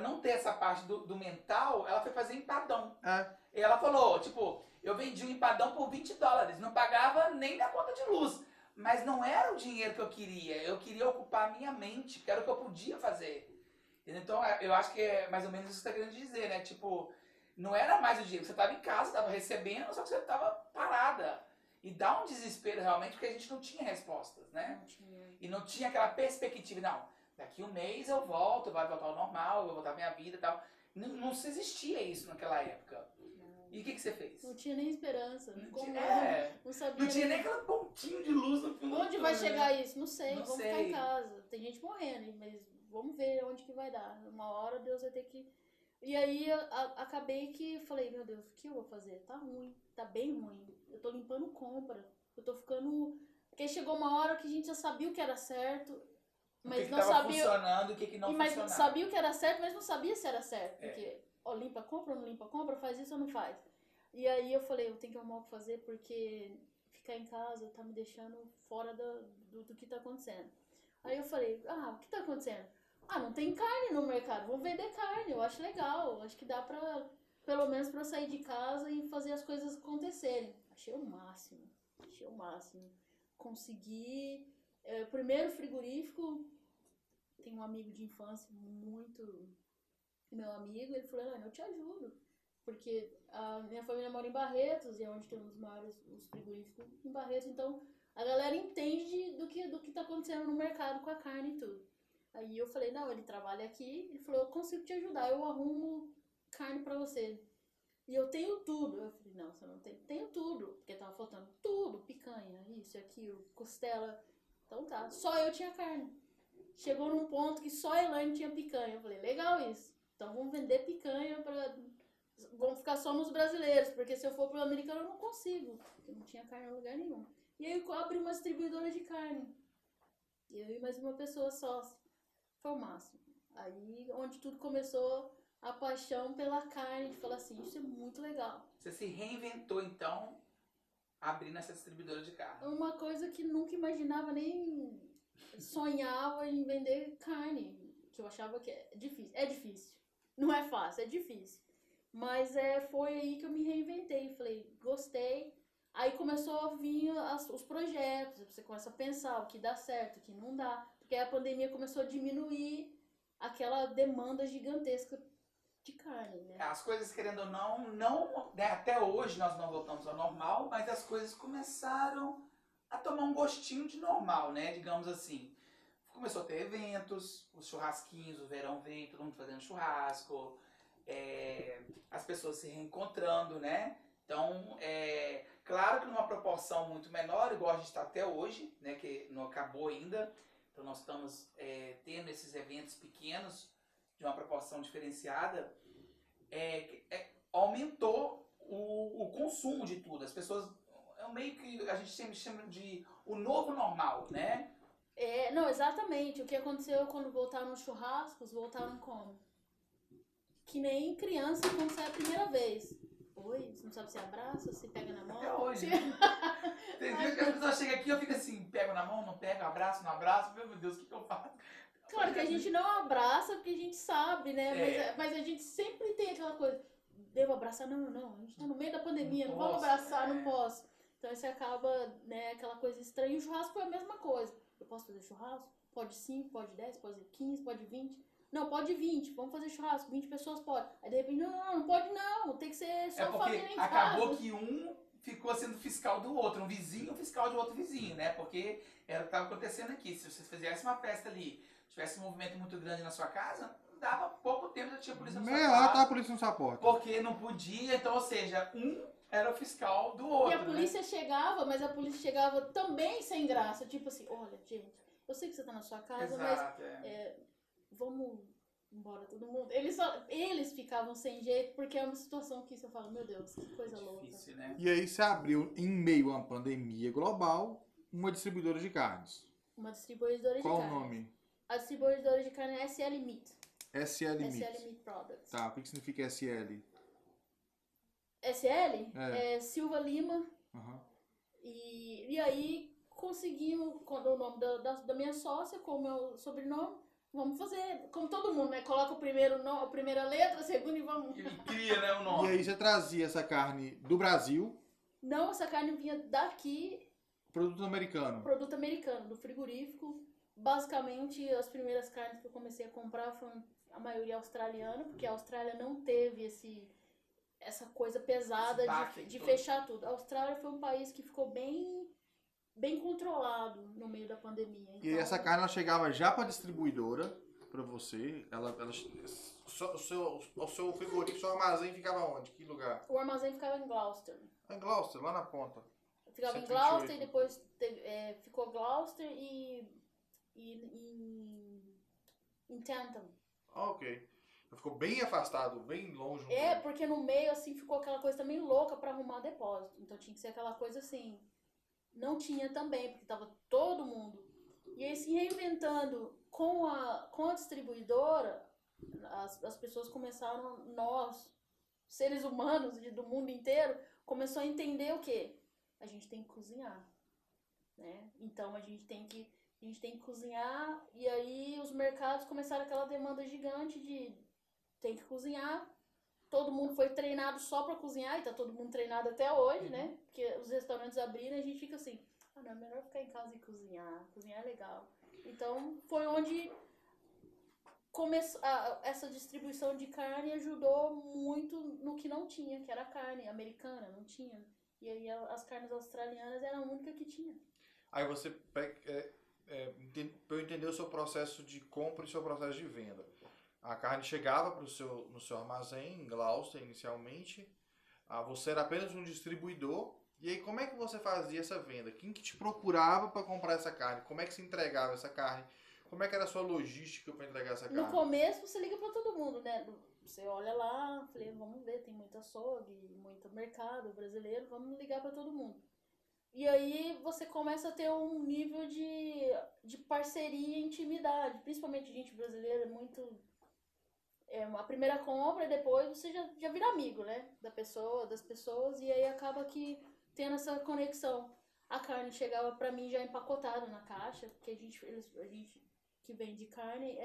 não ter essa parte do mental, ela foi fazer empadão. E ela falou, tipo, eu vendi um empadão por $20, não pagava nem da conta de luz. Mas não era o dinheiro que eu queria ocupar a minha mente, que era o que eu podia fazer. Então, eu acho que é mais ou menos isso que você está querendo dizer, né? Tipo, não era mais o dinheiro. Você estava em casa, estava recebendo, só que você estava parada. E dá um desespero realmente, porque a gente não tinha respostas, né? Não tinha. E não tinha aquela perspectiva, não, daqui um mês eu volto, vai voltar ao normal, eu vou voltar à minha vida e tal. Não existia isso naquela época. Não. E o que você fez? Não tinha nem esperança. Não sabia. Não tinha nem aquele pontinho de luz no fundo. Onde vai chegar isso? Não sei, vamos ficar em casa. Tem gente morrendo, mas... Vamos ver onde que vai dar. Uma hora Deus vai ter que... E aí eu acabei que falei, meu Deus, o que eu vou fazer? Tá ruim, tá bem ruim. Eu tô limpando compra. Eu tô ficando... Porque chegou uma hora que a gente já sabia o que era certo, mas não sabia... O que tava funcionando, o que não funcionava. Sabia o que era certo, mas não sabia se era certo. Porque, limpa compra, não limpa compra, faz isso ou não faz. E aí eu falei, eu tenho que arrumar o que fazer, porque ficar em casa tá me deixando fora do que tá acontecendo. Aí eu falei, o que tá acontecendo? Não tem carne no mercado, vou vender carne, eu acho legal, acho que dá pra, pelo menos pra eu sair de casa e fazer as coisas acontecerem. Achei o máximo. Achei o máximo. Consegui... primeiro frigorífico, tem um amigo de infância muito... Meu amigo, ele falou, eu te ajudo. Porque a minha família mora em Barretos, e é onde tem os maiores os frigoríficos em Barretos. Então, a galera entende do que tá acontecendo no mercado com a carne e tudo. Aí eu falei, ele trabalha aqui. Ele falou, eu consigo te ajudar, eu arrumo carne pra você. E eu tenho tudo. Eu falei, não, você não tem. Tenho tudo. Porque tava faltando tudo. Picanha, isso, aquilo, costela. Então tá, só eu tinha carne. Chegou num ponto que só a Elaine tinha picanha. Eu falei, legal isso. Então vamos vender picanha pra... Vamos ficar só nos brasileiros, porque se eu for pro americano eu não consigo, porque não tinha carne em lugar nenhum. E aí eu abri uma distribuidora de carne. E eu e mais uma pessoa sócia. Foi o máximo. Aí onde tudo começou, a paixão pela carne, de falar assim, isso é muito legal. Você se reinventou então, abrindo essa distribuidora de carne. Uma coisa que nunca imaginava, nem sonhava em vender carne, que eu achava que é difícil. É difícil. Não é fácil, é difícil. Mas foi aí que eu me reinventei, falei, gostei. Aí começou a vir os projetos, você começa a pensar o que dá certo, o que não dá. Porque a pandemia começou a diminuir aquela demanda gigantesca de carne, né? As coisas, querendo ou não, né, até hoje nós não voltamos ao normal, mas as coisas começaram a tomar um gostinho de normal, né? Digamos assim. Começou a ter eventos, os churrasquinhos, o verão veio, todo mundo fazendo churrasco... as pessoas se reencontrando, né? Então, claro que numa proporção muito menor, igual a gente está até hoje, né? Que não acabou ainda. Então, nós estamos tendo esses eventos pequenos de uma proporção diferenciada. Aumentou o consumo de tudo. As pessoas, meio que a gente sempre chama de o novo normal, né? Não, exatamente. O que aconteceu quando voltaram os churrascos, voltaram como? Que nem criança quando sai a primeira vez. Oi, você não sabe se abraça, se pega na mão. Até hoje. Tem vezes que a pessoa chega aqui e eu fico assim, pego na mão, não pego, abraço, não abraço. Meu Deus, o que eu faço? Claro que a gente não abraça porque a gente sabe, né? Mas a gente sempre tem aquela coisa, devo abraçar? Não, a gente tá no meio da pandemia, não vamos abraçar, não posso. Então isso acaba, né, aquela coisa estranha. E o churrasco foi a mesma coisa. Eu posso fazer churrasco? Pode 5, pode 10, pode 15, pode 20. Não, pode 20, vamos fazer churrasco, 20 pessoas pode. Aí de repente, não pode não, tem que ser só família em casa. Acabou que um ficou sendo fiscal do outro, um vizinho fiscal de outro vizinho, né? Porque era o que estava acontecendo aqui. Se você fizesse uma festa ali, tivesse um movimento muito grande na sua casa, dava pouco tempo, já tinha polícia na sua porta. Meia hora tava a polícia na sua porta. Porque não podia, então, ou seja, um... Era o fiscal do outro, e a polícia, né? Chegava, mas a polícia chegava também sem graça. Tipo assim, olha, gente, eu sei que você tá na sua casa, exato, mas vamos embora todo mundo. Eles ficavam sem jeito, porque é uma situação que você fala, meu Deus, que coisa difícil, louca. Né? E aí se abriu, em meio a uma pandemia global, uma distribuidora de carnes. Uma distribuidora de carnes. Qual o nome? A distribuidora de carne é SL Meat. SL Meat Products. Tá, o que significa SL? SL? É Silva Lima. Uhum. E aí conseguimos, com o nome da minha sócia, com o meu sobrenome, vamos fazer, como todo mundo, né? Coloca a primeira letra, a segunda e vamos... E cria, né, o nome. E aí já trazia essa carne do Brasil? Não, essa carne vinha daqui... Produto americano. Produto americano, do frigorífico. Basicamente, as primeiras carnes que eu comecei a comprar foram a maioria australiana, porque a Austrália não teve essa coisa pesada de fechar tudo. A Austrália foi um país que ficou bem controlado no meio da pandemia. Então... E essa carne, ela chegava já para a distribuidora, para você? O seu frigorífico, seu armazém ficava onde? Que lugar? O armazém ficava em Gloucester. Em Gloucester, lá na ponta. Ficava 128. Em Gloucester, e depois ficou Gloucester e em Trenton. Ok. Ficou bem afastado, bem longe. Porque no meio, assim, ficou aquela coisa também louca pra arrumar depósito. Então tinha que ser aquela coisa assim. Não tinha também, porque tava todo mundo. E aí, se reinventando com a distribuidora, as pessoas começaram, nós, seres humanos do mundo inteiro, começou a entender o quê? A gente tem que cozinhar, né? Então a gente tem que cozinhar. E aí os mercados começaram aquela demanda gigante de... Tem que cozinhar, todo mundo foi treinado só pra cozinhar, e tá todo mundo treinado até hoje, uhum. né? Porque os restaurantes abriram e a gente fica assim, ah, não, é melhor ficar em casa e cozinhar, cozinhar é legal. Então, foi onde começou essa distribuição de carne, ajudou muito no que não tinha, que era carne americana, não tinha. E aí as carnes australianas eram a única que tinha. Aí você, pra eu entender o seu processo de compra e o seu processo de venda, a carne chegava no seu armazém, em Gloucester, inicialmente, você era apenas um distribuidor, e aí como é que você fazia essa venda? Quem que te procurava para comprar essa carne? Como é que se entregava essa carne? Como é que era a sua logística para entregar essa carne? No começo você liga para todo mundo, né? Você olha lá, falei, vamos ver, tem muito açougue, muito mercado brasileiro, vamos ligar para todo mundo. E aí você começa a ter um nível de parceria e intimidade, principalmente gente brasileira, muito... a primeira compra e depois você já vira amigo, né? Das pessoas, e aí acaba que tendo essa conexão. A carne chegava pra mim já empacotada na caixa, porque a gente que vende carne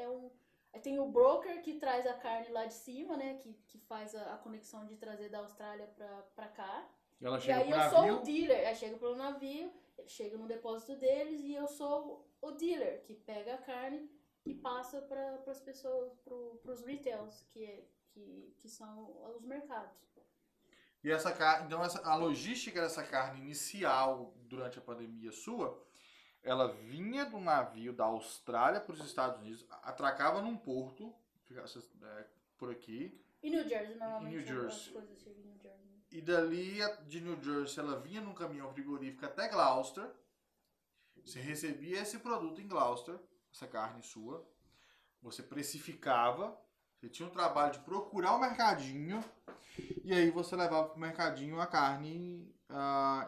tem o broker que traz a carne lá de cima, né? Que faz a conexão de trazer da Austrália pra cá. Ela chega e aí eu sou o dealer, ela chega pelo navio, chega no depósito deles e eu sou o dealer que pega a carne e passa para as pessoas, para os retails, que são os mercados. E a logística dessa carne inicial durante a pandemia sua, ela vinha do navio da Austrália para os Estados Unidos, atracava num porto, por aqui. E New Jersey, normalmente. E dali de New Jersey ela vinha num caminhão frigorífico até Gloucester, você recebia esse produto em Gloucester, essa carne sua, você precificava, você tinha um trabalho de procurar o mercadinho, e aí você levava pro mercadinho a carne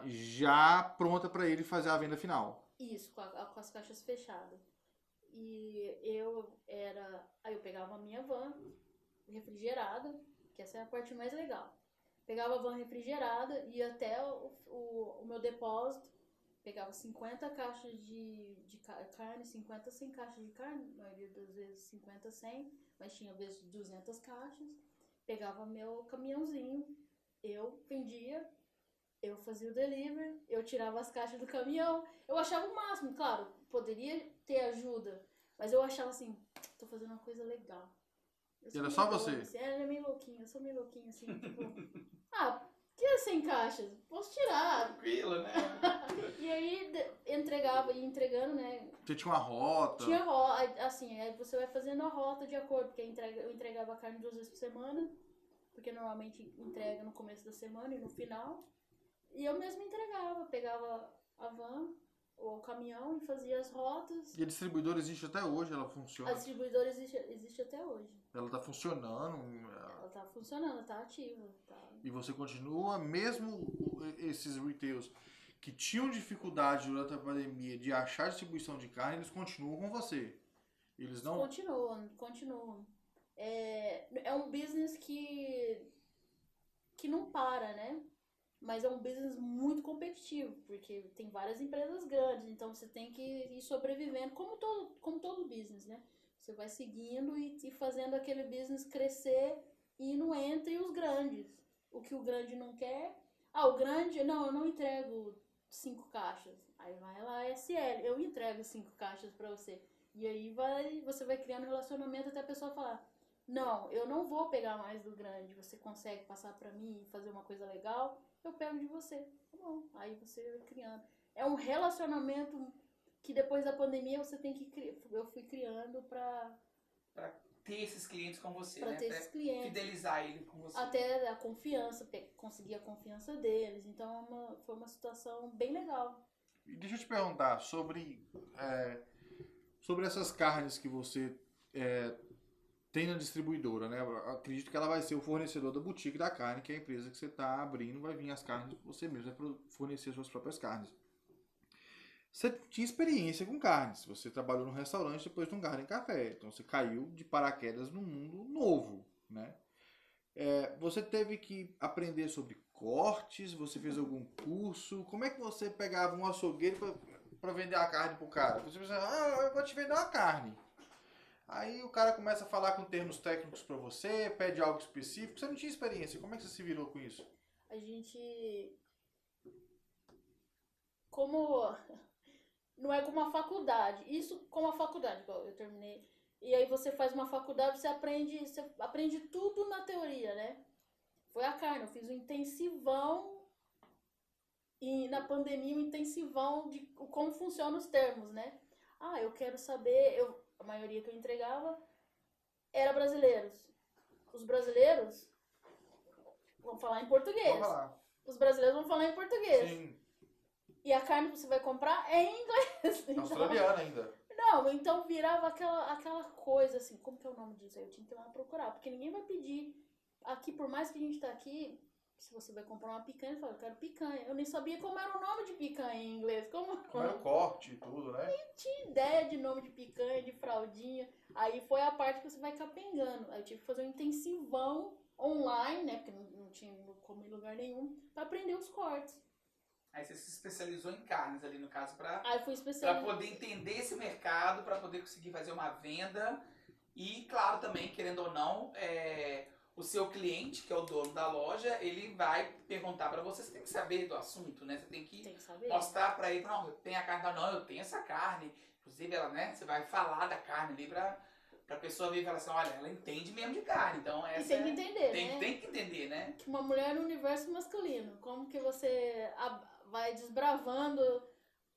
já pronta para ele fazer a venda final. Isso, com as caixas fechadas. E aí eu pegava a minha van refrigerada, que essa é a parte mais legal. Pegava a van refrigerada, ia até o meu depósito, pegava 50 caixas de carne, 50, 100 caixas de carne, a maioria das vezes 50, 100, mas tinha vezes 200 caixas, pegava meu caminhãozinho, eu vendia, eu fazia o delivery, eu tirava as caixas do caminhão, eu achava o máximo, claro, poderia ter ajuda, mas eu achava assim, tô fazendo uma coisa legal. Era só você? Assim, era meio louquinho, eu sou meio louquinho assim, tipo, que 100 caixas? Posso tirar. Tranquilo, né? E aí entregava, ia entregando, né? Você tinha uma rota. Tinha rota, assim, aí você vai fazendo a rota de acordo, porque eu entregava a carne 2 vezes por semana, porque normalmente entrega no começo da semana e no final. E eu mesma entregava, pegava a van ou o caminhão e fazia as rotas. E a distribuidora existe até hoje? Ela funciona? A distribuidora existe até hoje. Ela tá funcionando? Ela tá funcionando, tá ativa. Tá. E você continua, mesmo esses retails que tinham dificuldade durante a pandemia de achar distribuição de carne, eles continuam com você? Eles não... Continuam. É um business que não para, né? Mas é um business muito competitivo, porque tem várias empresas grandes, então você tem que ir sobrevivendo, como todo business, né? Você vai seguindo e fazendo aquele business crescer e não entre os grandes. O que o grande não quer... o grande... Não, eu não entrego 5 caixas. Aí vai lá, SL, eu entrego 5 caixas pra você. E aí você vai criando relacionamento até a pessoa falar, não, eu não vou pegar mais do grande, você consegue passar pra mim e fazer uma coisa legal... eu pego de você, tá bom, aí você vai criando. É um relacionamento que depois da pandemia você tem que criar, eu fui criando pra ter esses clientes com você, pra né? ter pra esses clientes, fidelizar ele com você. Até a confiança, conseguir a confiança deles, então foi uma situação bem legal. E deixa eu te perguntar, sobre essas carnes que você tem na distribuidora, né? Eu acredito que ela vai ser o fornecedor da boutique da carne, que é a empresa que você está abrindo, vai vir as carnes, você mesmo vai fornecer suas próprias carnes. Você tinha experiência com carnes, você trabalhou num restaurante, depois num Garden Café, então você caiu de paraquedas num mundo novo, né? Você teve que aprender sobre cortes, você fez algum curso, como é que você pegava um açougueiro para vender a carne pro cara? Você pensava, eu vou te vender uma carne. Aí o cara começa a falar com termos técnicos pra você, pede algo específico. Você não tinha experiência. Como é que você se virou com isso? A gente... Como... Não é como uma faculdade. Isso como a faculdade, igual eu terminei. E aí você faz uma faculdade, você aprende tudo na teoria, né? Foi a carne. Eu fiz um intensivão. E na pandemia, um intensivão de como funcionam os termos, né? Ah, eu quero saber... A maioria que eu entregava era brasileiros. Os brasileiros vão falar em português. Vamos lá. Os brasileiros vão falar em português. Sim. E a carne que você vai comprar é em inglês. Então, australiana ainda. Não, então virava aquela coisa assim, como que é o nome disso? Aí eu tinha que ir lá procurar, porque ninguém vai pedir. Aqui, por mais que a gente tá aqui, se você vai comprar uma picanha, eu falo, eu quero picanha. Eu nem sabia como era o nome de picanha em inglês. Como era o corte e tudo, né? Nem tinha ideia de nome de picanha, de fraldinha. Aí foi a parte que você vai capengando. Aí eu tive que fazer um intensivão online, né? Porque não tinha como em lugar nenhum, pra aprender os cortes. Aí você se especializou em carnes ali, no caso, pra poder entender esse mercado, pra poder conseguir fazer uma venda. E, claro, também, querendo ou não, o seu cliente, que é o dono da loja, ele vai perguntar pra você, você tem que saber do assunto, né? Você tem que mostrar pra ele, não, tem a carne, não, eu tenho essa carne. Inclusive, ela, né, você vai falar da carne ali pra pessoa ver e falar assim, olha, ela entende mesmo de carne, então essa... E tem que entender, né? Tem que entender, né? Que uma mulher no universo masculino, como que você vai desbravando...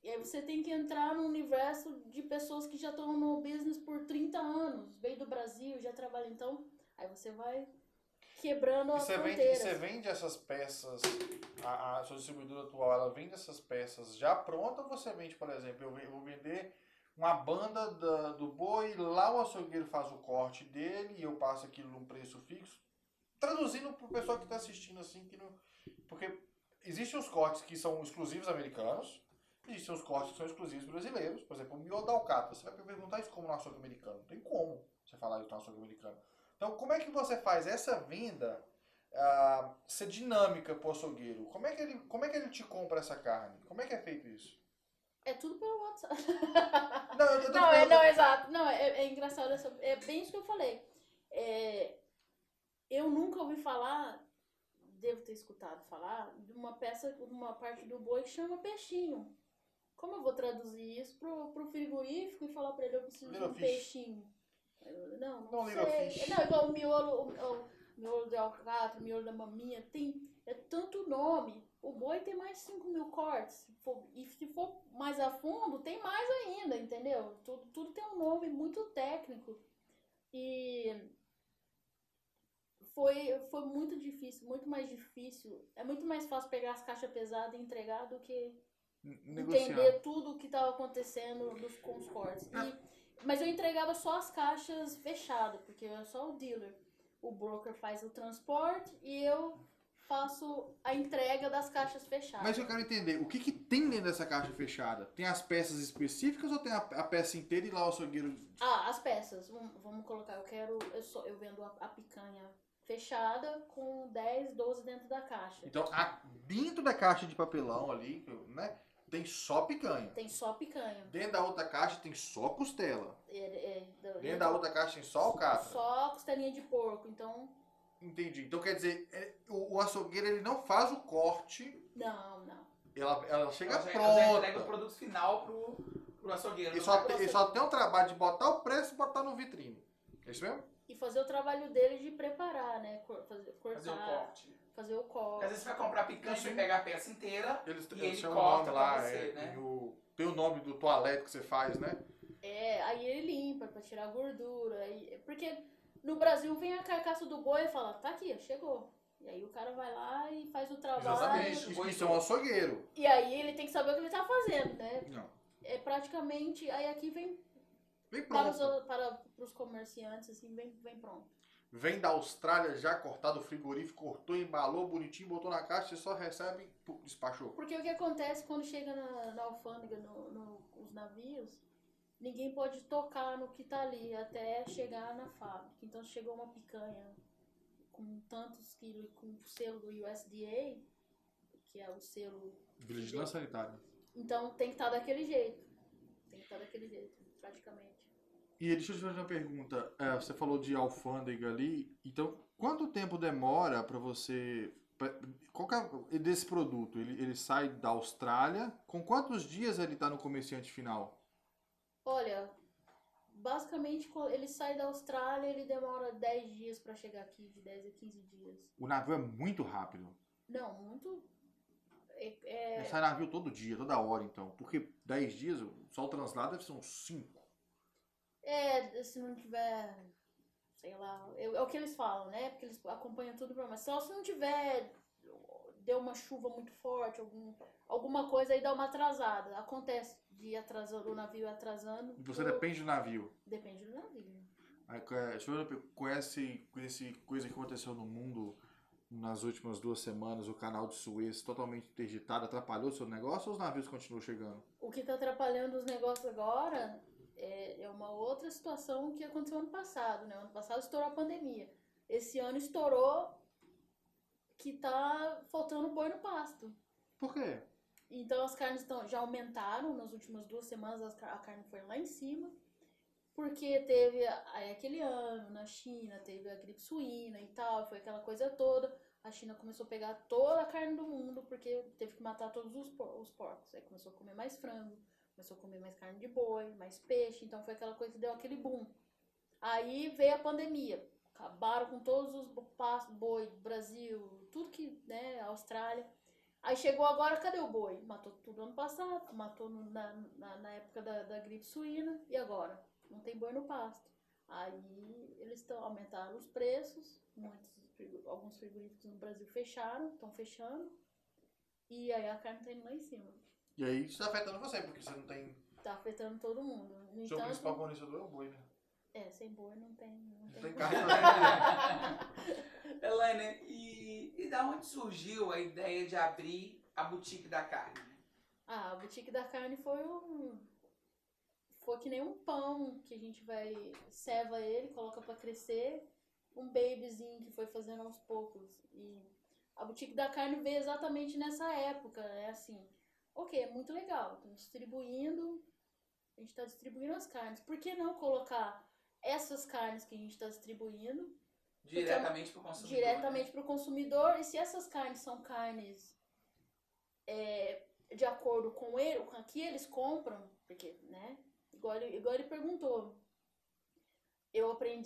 E aí você tem que entrar no universo de pessoas que já estão no business por 30 anos, veio do Brasil, já trabalha, então... Aí você vai... quebrando as fronteiras. Você vende essas peças, a sua distribuidora atual, ela vende essas peças já pronta ou você vende, por exemplo, eu vou vender uma banda do boi, lá o açougueiro faz o corte dele e eu passo aquilo num preço fixo, traduzindo pro pessoal que tá assistindo assim, que não, porque existem os cortes que são exclusivos americanos, existem os cortes que são exclusivos brasileiros, por exemplo, o miolo da alcatra, você vai perguntar isso como no açougue americano, não tem como você falar isso no açougue americano. Então, como é que você faz essa venda ser dinâmica pro açougueiro? Como é que ele te compra essa carne? Como é que é feito isso? É tudo pelo WhatsApp. Exato. Não, é engraçado. É bem isso que eu falei. Eu nunca ouvi falar, devo ter escutado falar, de uma peça, uma parte do boi que chama peixinho. Como eu vou traduzir isso pro frigorífico e falar para ele, eu preciso de um peixinho? Não sei. Não, igual o miolo, miolo de alcatra, o miolo da maminha, tem tanto nome. O boi tem mais de 5 mil cortes. Se for mais a fundo, tem mais ainda, entendeu? Tudo tem um nome muito técnico. E foi muito difícil, muito mais difícil. É muito mais fácil pegar as caixas pesadas e entregar do que negociar. Entender tudo o que estava acontecendo com os cortes. Mas eu entregava só as caixas fechadas, porque eu era só o dealer. O broker faz o transporte e eu faço a entrega das caixas fechadas. Mas eu quero entender, o que tem dentro dessa caixa fechada? Tem as peças específicas ou tem a peça inteira e lá o açougueiro... Ah, as peças. Vamos colocar, eu vendo a picanha fechada com 10, 12 dentro da caixa. Então, dentro da caixa de papelão ali, né? Tem só picanha. Tem só picanha. Dentro da outra caixa tem só costela. Dentro da outra caixa tem só alcatra. Só costelinha de porco, então... Entendi. Então quer dizer, o açougueiro ele não faz o corte. Não. Ela chega pronta. Ela entrega o produto final pro açougueiro. Ele só tem o trabalho de botar o preço e botar no vitrine. É isso mesmo? E fazer o trabalho dele de preparar, né? Cortar. Fazer o corte. Às vezes você vai comprar picanha e pegar a peça inteira. Eles chamam o nome lá, você, né? Tem o nome do toalete que você faz, né? Aí ele limpa pra tirar a gordura. Porque no Brasil vem a carcaça do boi e fala, tá aqui, chegou. E aí o cara vai lá e faz o trabalho. Exatamente, isso é um açougueiro. E aí ele tem que saber o que ele tá fazendo, né? Não. É praticamente, aí aqui vem pronto. Para os comerciantes, assim, vem pronto. Vem da Austrália já cortado, o frigorífico cortou, embalou bonitinho, botou na caixa, você só recebe e despachou. Porque o que acontece quando chega na alfândega, os navios, ninguém pode tocar no que tá ali até chegar na fábrica. Então chegou uma picanha com tantos quilos, com o selo do USDA, que é o selo... Vigilância Sanitária. Então tem que estar daquele jeito, praticamente. E deixa eu te fazer uma pergunta. Você falou de alfândega ali. Então, quanto tempo demora para você... Qual é desse produto? Ele sai da Austrália. Com quantos dias ele está no comerciante final? Olha, basicamente, quando ele sai da Austrália, ele demora 10 dias para chegar aqui, de 10 a 15 dias. O navio é muito rápido? Não, muito... Sai navio todo dia, toda hora, então. Porque 10 dias, só o translado deve ser uns 5. Se não tiver... Sei lá, é o que eles falam, né? Porque eles acompanham tudo, mas só se não tiver, deu uma chuva muito forte, alguma coisa aí dá uma atrasada. Acontece de atrasar, o navio atrasando. Você depende do navio? Depende do navio. A senhora conhece coisa que aconteceu no mundo nas últimas 2 semanas, o canal de Suez totalmente interditado, atrapalhou o seu negócio ou os navios continuam chegando? O que está atrapalhando os negócios agora... É uma outra situação que aconteceu ano passado, né? Ano passado estourou a pandemia. Esse ano estourou que tá faltando boi no pasto. Por quê? Então as carnes já aumentaram nas últimas 2 semanas, a carne foi lá em cima. Porque teve aquele ano na China, teve a gripe suína e tal, foi aquela coisa toda. A China começou a pegar toda a carne do mundo porque teve que matar todos os porcos. Aí começou a comer mais frango. Começou a comer mais carne de boi, mais peixe, então foi aquela coisa que deu aquele boom. Aí veio a pandemia, acabaram com todos os pastos, boi, Brasil, tudo que, né, Austrália. Aí chegou agora, cadê o boi? Matou tudo ano passado, matou na época da gripe suína, e agora? Não tem boi no pasto. Aí eles aumentaram os preços, alguns frigoríficos no Brasil estão fechando, e aí a carne está indo lá em cima. E aí isso tá afetando você, porque você não tem... Tá afetando todo mundo. No seu principal fornecedor é o boi, né? Sem boi não tem carne. Elaine, e da onde surgiu a ideia de abrir a Boutique da Carne? A Boutique da Carne foi que nem um pão, que a gente serva ele, coloca pra crescer, um babyzinho que foi fazendo aos poucos. E a Boutique da Carne veio exatamente nessa época, né? Assim... Ok, muito legal, a gente está distribuindo as carnes. Por que não colocar essas carnes que a gente está distribuindo diretamente para o consumidor? Diretamente para o consumidor, e se essas carnes são carnes de acordo com o que eles compram, porque, né, igual ele perguntou,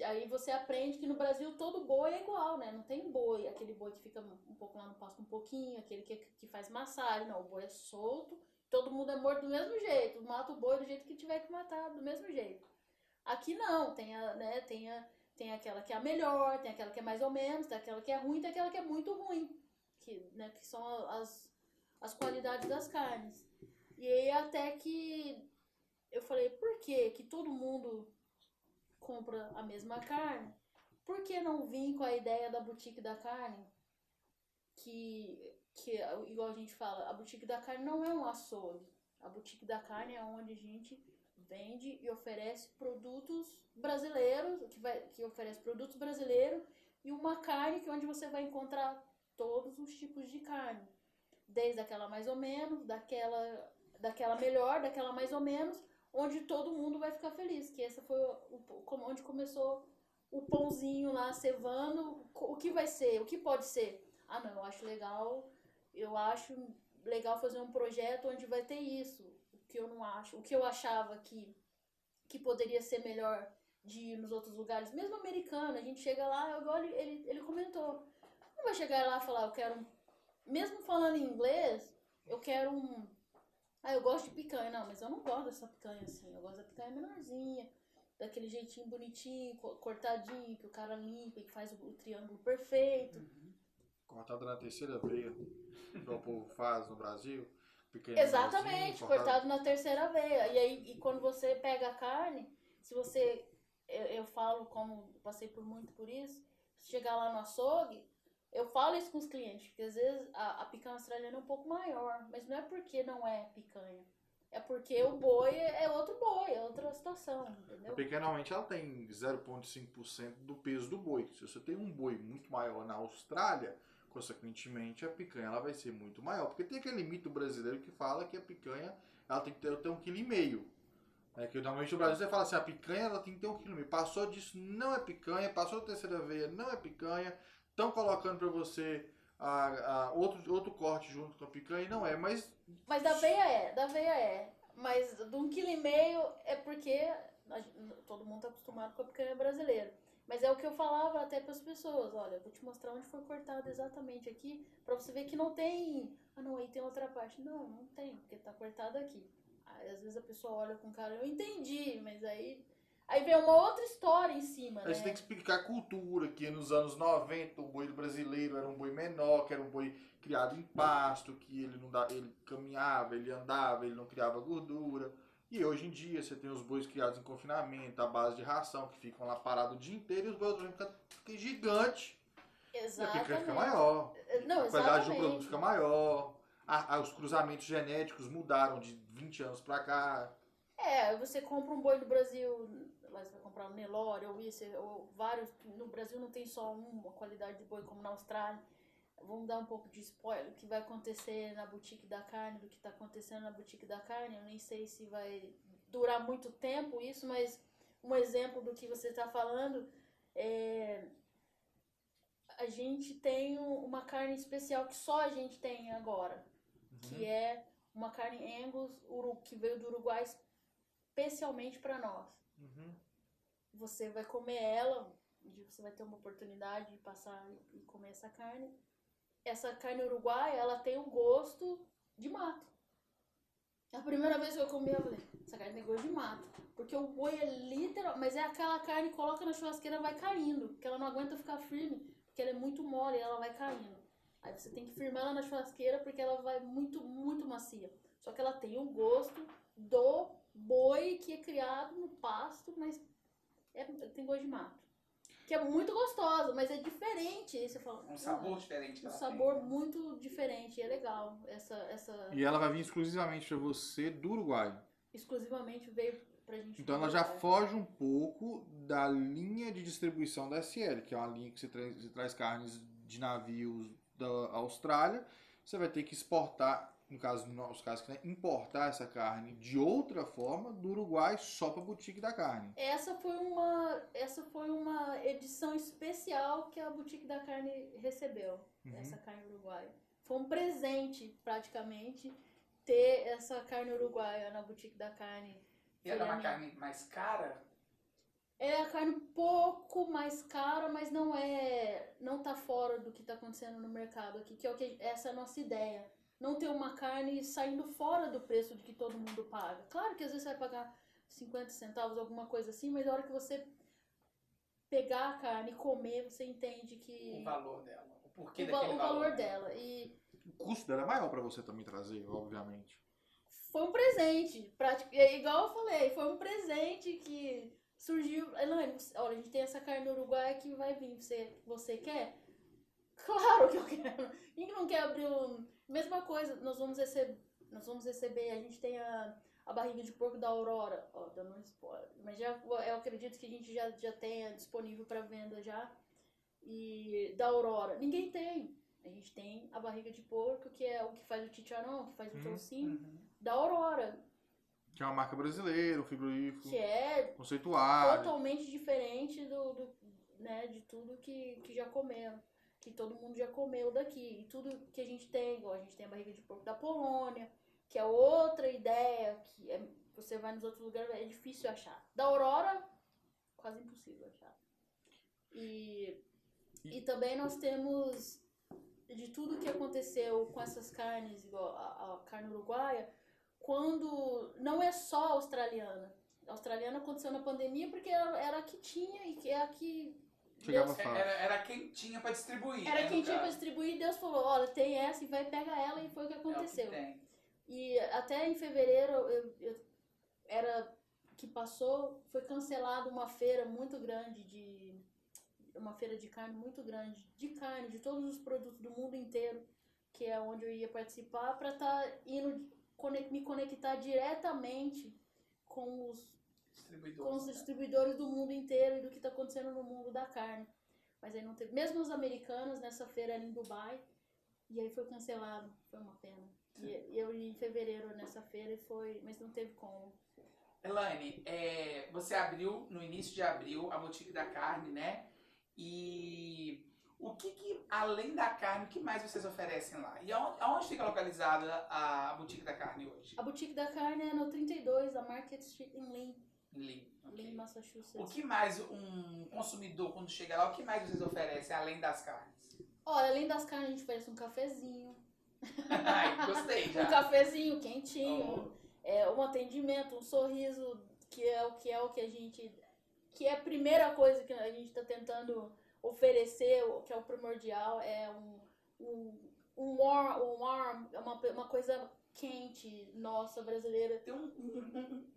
aí você aprende que no Brasil todo boi é igual, né? Não tem boi, aquele boi que fica um pouco lá no pasto, um pouquinho, aquele que faz massagem. Não, o boi é solto, todo mundo é morto do mesmo jeito, mata o boi do jeito que tiver que matar, do mesmo jeito. Aqui não, tem aquela que é a melhor, tem aquela que é mais ou menos, tem aquela que é ruim, tem aquela que é muito ruim, que são as qualidades das carnes. E aí até que eu falei, por quê? Que todo mundo... compra a mesma carne, por que não vir com a ideia da Boutique da Carne? Que igual a gente fala, a Boutique da Carne não é um açougue. A Boutique da Carne é onde a gente vende e oferece produtos brasileiros, que oferece produtos brasileiros e uma carne onde você vai encontrar todos os tipos de carne. Desde aquela mais ou menos, daquela melhor, daquela mais ou menos, onde todo mundo vai ficar feliz, que essa foi onde começou o pãozinho lá, cevando, o que vai ser, o que pode ser. Ah, não, eu acho legal fazer um projeto onde vai ter isso, o que eu não acho, o que eu achava que poderia ser melhor de ir nos outros lugares, mesmo americano, a gente chega lá, agora ele comentou, não vai chegar lá e falar, eu quero mesmo falando em inglês, eu quero eu gosto de picanha. Não, mas eu não gosto dessa picanha assim. Eu gosto da picanha menorzinha, daquele jeitinho bonitinho, cortadinho, que o cara limpa e faz o triângulo perfeito. Uhum. Cortado na terceira veia, igual o povo faz no Brasil. Exatamente, cortado na terceira veia. E aí, quando você pega a carne, se você... Eu falo, como passei muito por isso, se chegar lá no açougue, eu falo isso com os clientes, porque às vezes a picanha australiana é um pouco maior, mas não é porque não é picanha. É porque o boi é outro boi, é outra situação, entendeu? A picanha normalmente ela tem 0,5% do peso do boi. Se você tem um boi muito maior na Austrália, consequentemente a picanha ela vai ser muito maior. Porque tem aquele mito brasileiro que fala que a picanha ela tem que ter 1,5 kg. É que normalmente no Brasil você fala assim, a picanha ela tem que ter 1,5 kg. Passou disso, não é picanha. Passou da terceira veia, não é picanha. Estão colocando pra você outro corte junto com a picanha e não é, mas... Mas da veia é. Mas de 1,5 kg é porque todo mundo tá acostumado com a picanha brasileira. Mas é o que eu falava até para as pessoas, olha, vou te mostrar onde foi cortado exatamente aqui, para você ver que não tem, ah não, aí tem outra parte. Não, não tem, porque tá cortado aqui. Aí, às vezes a pessoa olha com cara, eu entendi, mas aí vem uma outra história em cima, né? Aí você tem que explicar a cultura, que nos anos 90 o boi brasileiro era um boi menor, que era um boi criado em pasto, que ele caminhava, ele andava, ele não criava gordura. E hoje em dia você tem os bois criados em confinamento, à base de ração, que ficam lá parados o dia inteiro e os bois ficam gigantes. Exatamente. E a picanha fica maior. Não, exatamente. A qualidade do produto fica maior. Os cruzamentos genéticos mudaram de 20 anos pra cá. É, você compra um boi do Brasil, lá você vai comprar um Nelore ou isso, ou vários. No Brasil não tem só uma qualidade de boi como na Austrália. Vamos dar um pouco de spoiler, o que vai acontecer na boutique da carne, do que está acontecendo na boutique da carne, eu nem sei se vai durar muito tempo isso, mas um exemplo do que você está falando, a gente tem uma carne especial que só a gente tem agora, que é uma carne Angus, que veio do Uruguai especialmente para nós. Uhum. Você vai comer ela, você vai ter uma oportunidade de passar e comer essa carne. Essa carne uruguaia, ela tem um gosto de mato. A primeira vez que eu comi, eu falei, essa carne tem gosto de mato. Porque o boi é literal, mas é aquela carne que coloca na churrasqueira e vai caindo. Porque ela não aguenta ficar firme, porque ela é muito mole e ela vai caindo. Aí você tem que firmar ela na churrasqueira porque ela vai muito, muito macia. Só que ela tem um gosto do boi que é criado no pasto, mas tem gosto de mato. Que é muito gostosa, mas é diferente. Aí você fala, um sabor diferente. Um sabor muito diferente. É legal essa... E ela vai vir exclusivamente pra você do Uruguai. Exclusivamente veio pra gente. Então ela já foge um pouco da linha de distribuição da SL, que é uma linha que você traz carnes de navios da Austrália. Você vai ter que exportar, no caso, né, importar essa carne de outra forma do Uruguai só para a boutique da carne. Essa foi uma edição especial que a boutique da carne recebeu, essa carne uruguaia. Foi um presente, praticamente, ter essa carne uruguaia na boutique da carne. E era uma carne mais cara? É a carne um pouco mais cara, mas não tá fora do que tá acontecendo no mercado aqui, que é essa é a nossa ideia. Não ter uma carne saindo fora do preço de que todo mundo paga. Claro que às vezes você vai pagar 50 centavos, alguma coisa assim, mas na hora que você pegar a carne e comer, você entende que... O valor dela, o porquê daquele valor. O valor dela. E... O custo dela é maior para você também trazer, obviamente. Foi um presente, igual eu falei, foi um presente que surgiu... Olha, a gente tem essa carne uruguaia que vai vir, você quer? Claro que eu quero. Quem não quer abrir um... Mesma coisa, nós vamos receber, a gente tem a barriga de porco da Aurora, dando um spoiler, mas eu acredito que a gente já tenha disponível para venda já, e da Aurora, ninguém tem, a gente tem a barriga de porco, que é o que faz o chicharrão, que faz o toucinho, da Aurora. Que é uma marca brasileira, um frigorífico, que é conceituado. Totalmente diferente de tudo que já comemos. Que todo mundo já comeu daqui, e tudo que a gente tem, igual a gente tem a barriga de porco da Polônia, que é outra ideia, que você vai nos outros lugares, é difícil achar. Da Aurora, quase impossível achar. E também nós temos, de tudo que aconteceu com essas carnes, igual a carne uruguaia, quando não é só australiana. A australiana aconteceu na pandemia porque era a que tinha e que é a que... Era quem tinha pra distribuir. Era quem tinha pra distribuir e Deus falou, olha, tem essa e vai pegar ela, e foi o que aconteceu. É o que tem. E até em fevereiro, foi cancelada uma feira muito grande de carne, de todos os produtos do mundo inteiro, que é onde eu ia participar, pra me conectar diretamente com os... distribuidores do mundo inteiro e do que está acontecendo no mundo da carne. Mas aí não teve. Mesmo os americanos, nessa feira ali em Dubai, e aí foi cancelado. Foi uma pena. E eu ia em fevereiro nessa feira e foi... Mas não teve como. Elaine, você abriu no início de abril a boutique da carne, né? E o que além da carne, o que mais vocês oferecem lá? E aonde fica localizada a boutique da carne hoje? A boutique da carne é no 32, da Market Street, em Lynn, Massachusetts. O que mais um consumidor, quando chega lá, o que mais vocês oferecem além das carnes? Olha, além das carnes, a gente oferece um cafezinho. Ai, gostei já. Um cafezinho quentinho. Oh. Um atendimento, um sorriso, que é o que a gente... Que é a primeira coisa que a gente está tentando oferecer, que é o primordial, é um warm, uma coisa quente, nossa, brasileira. Tem um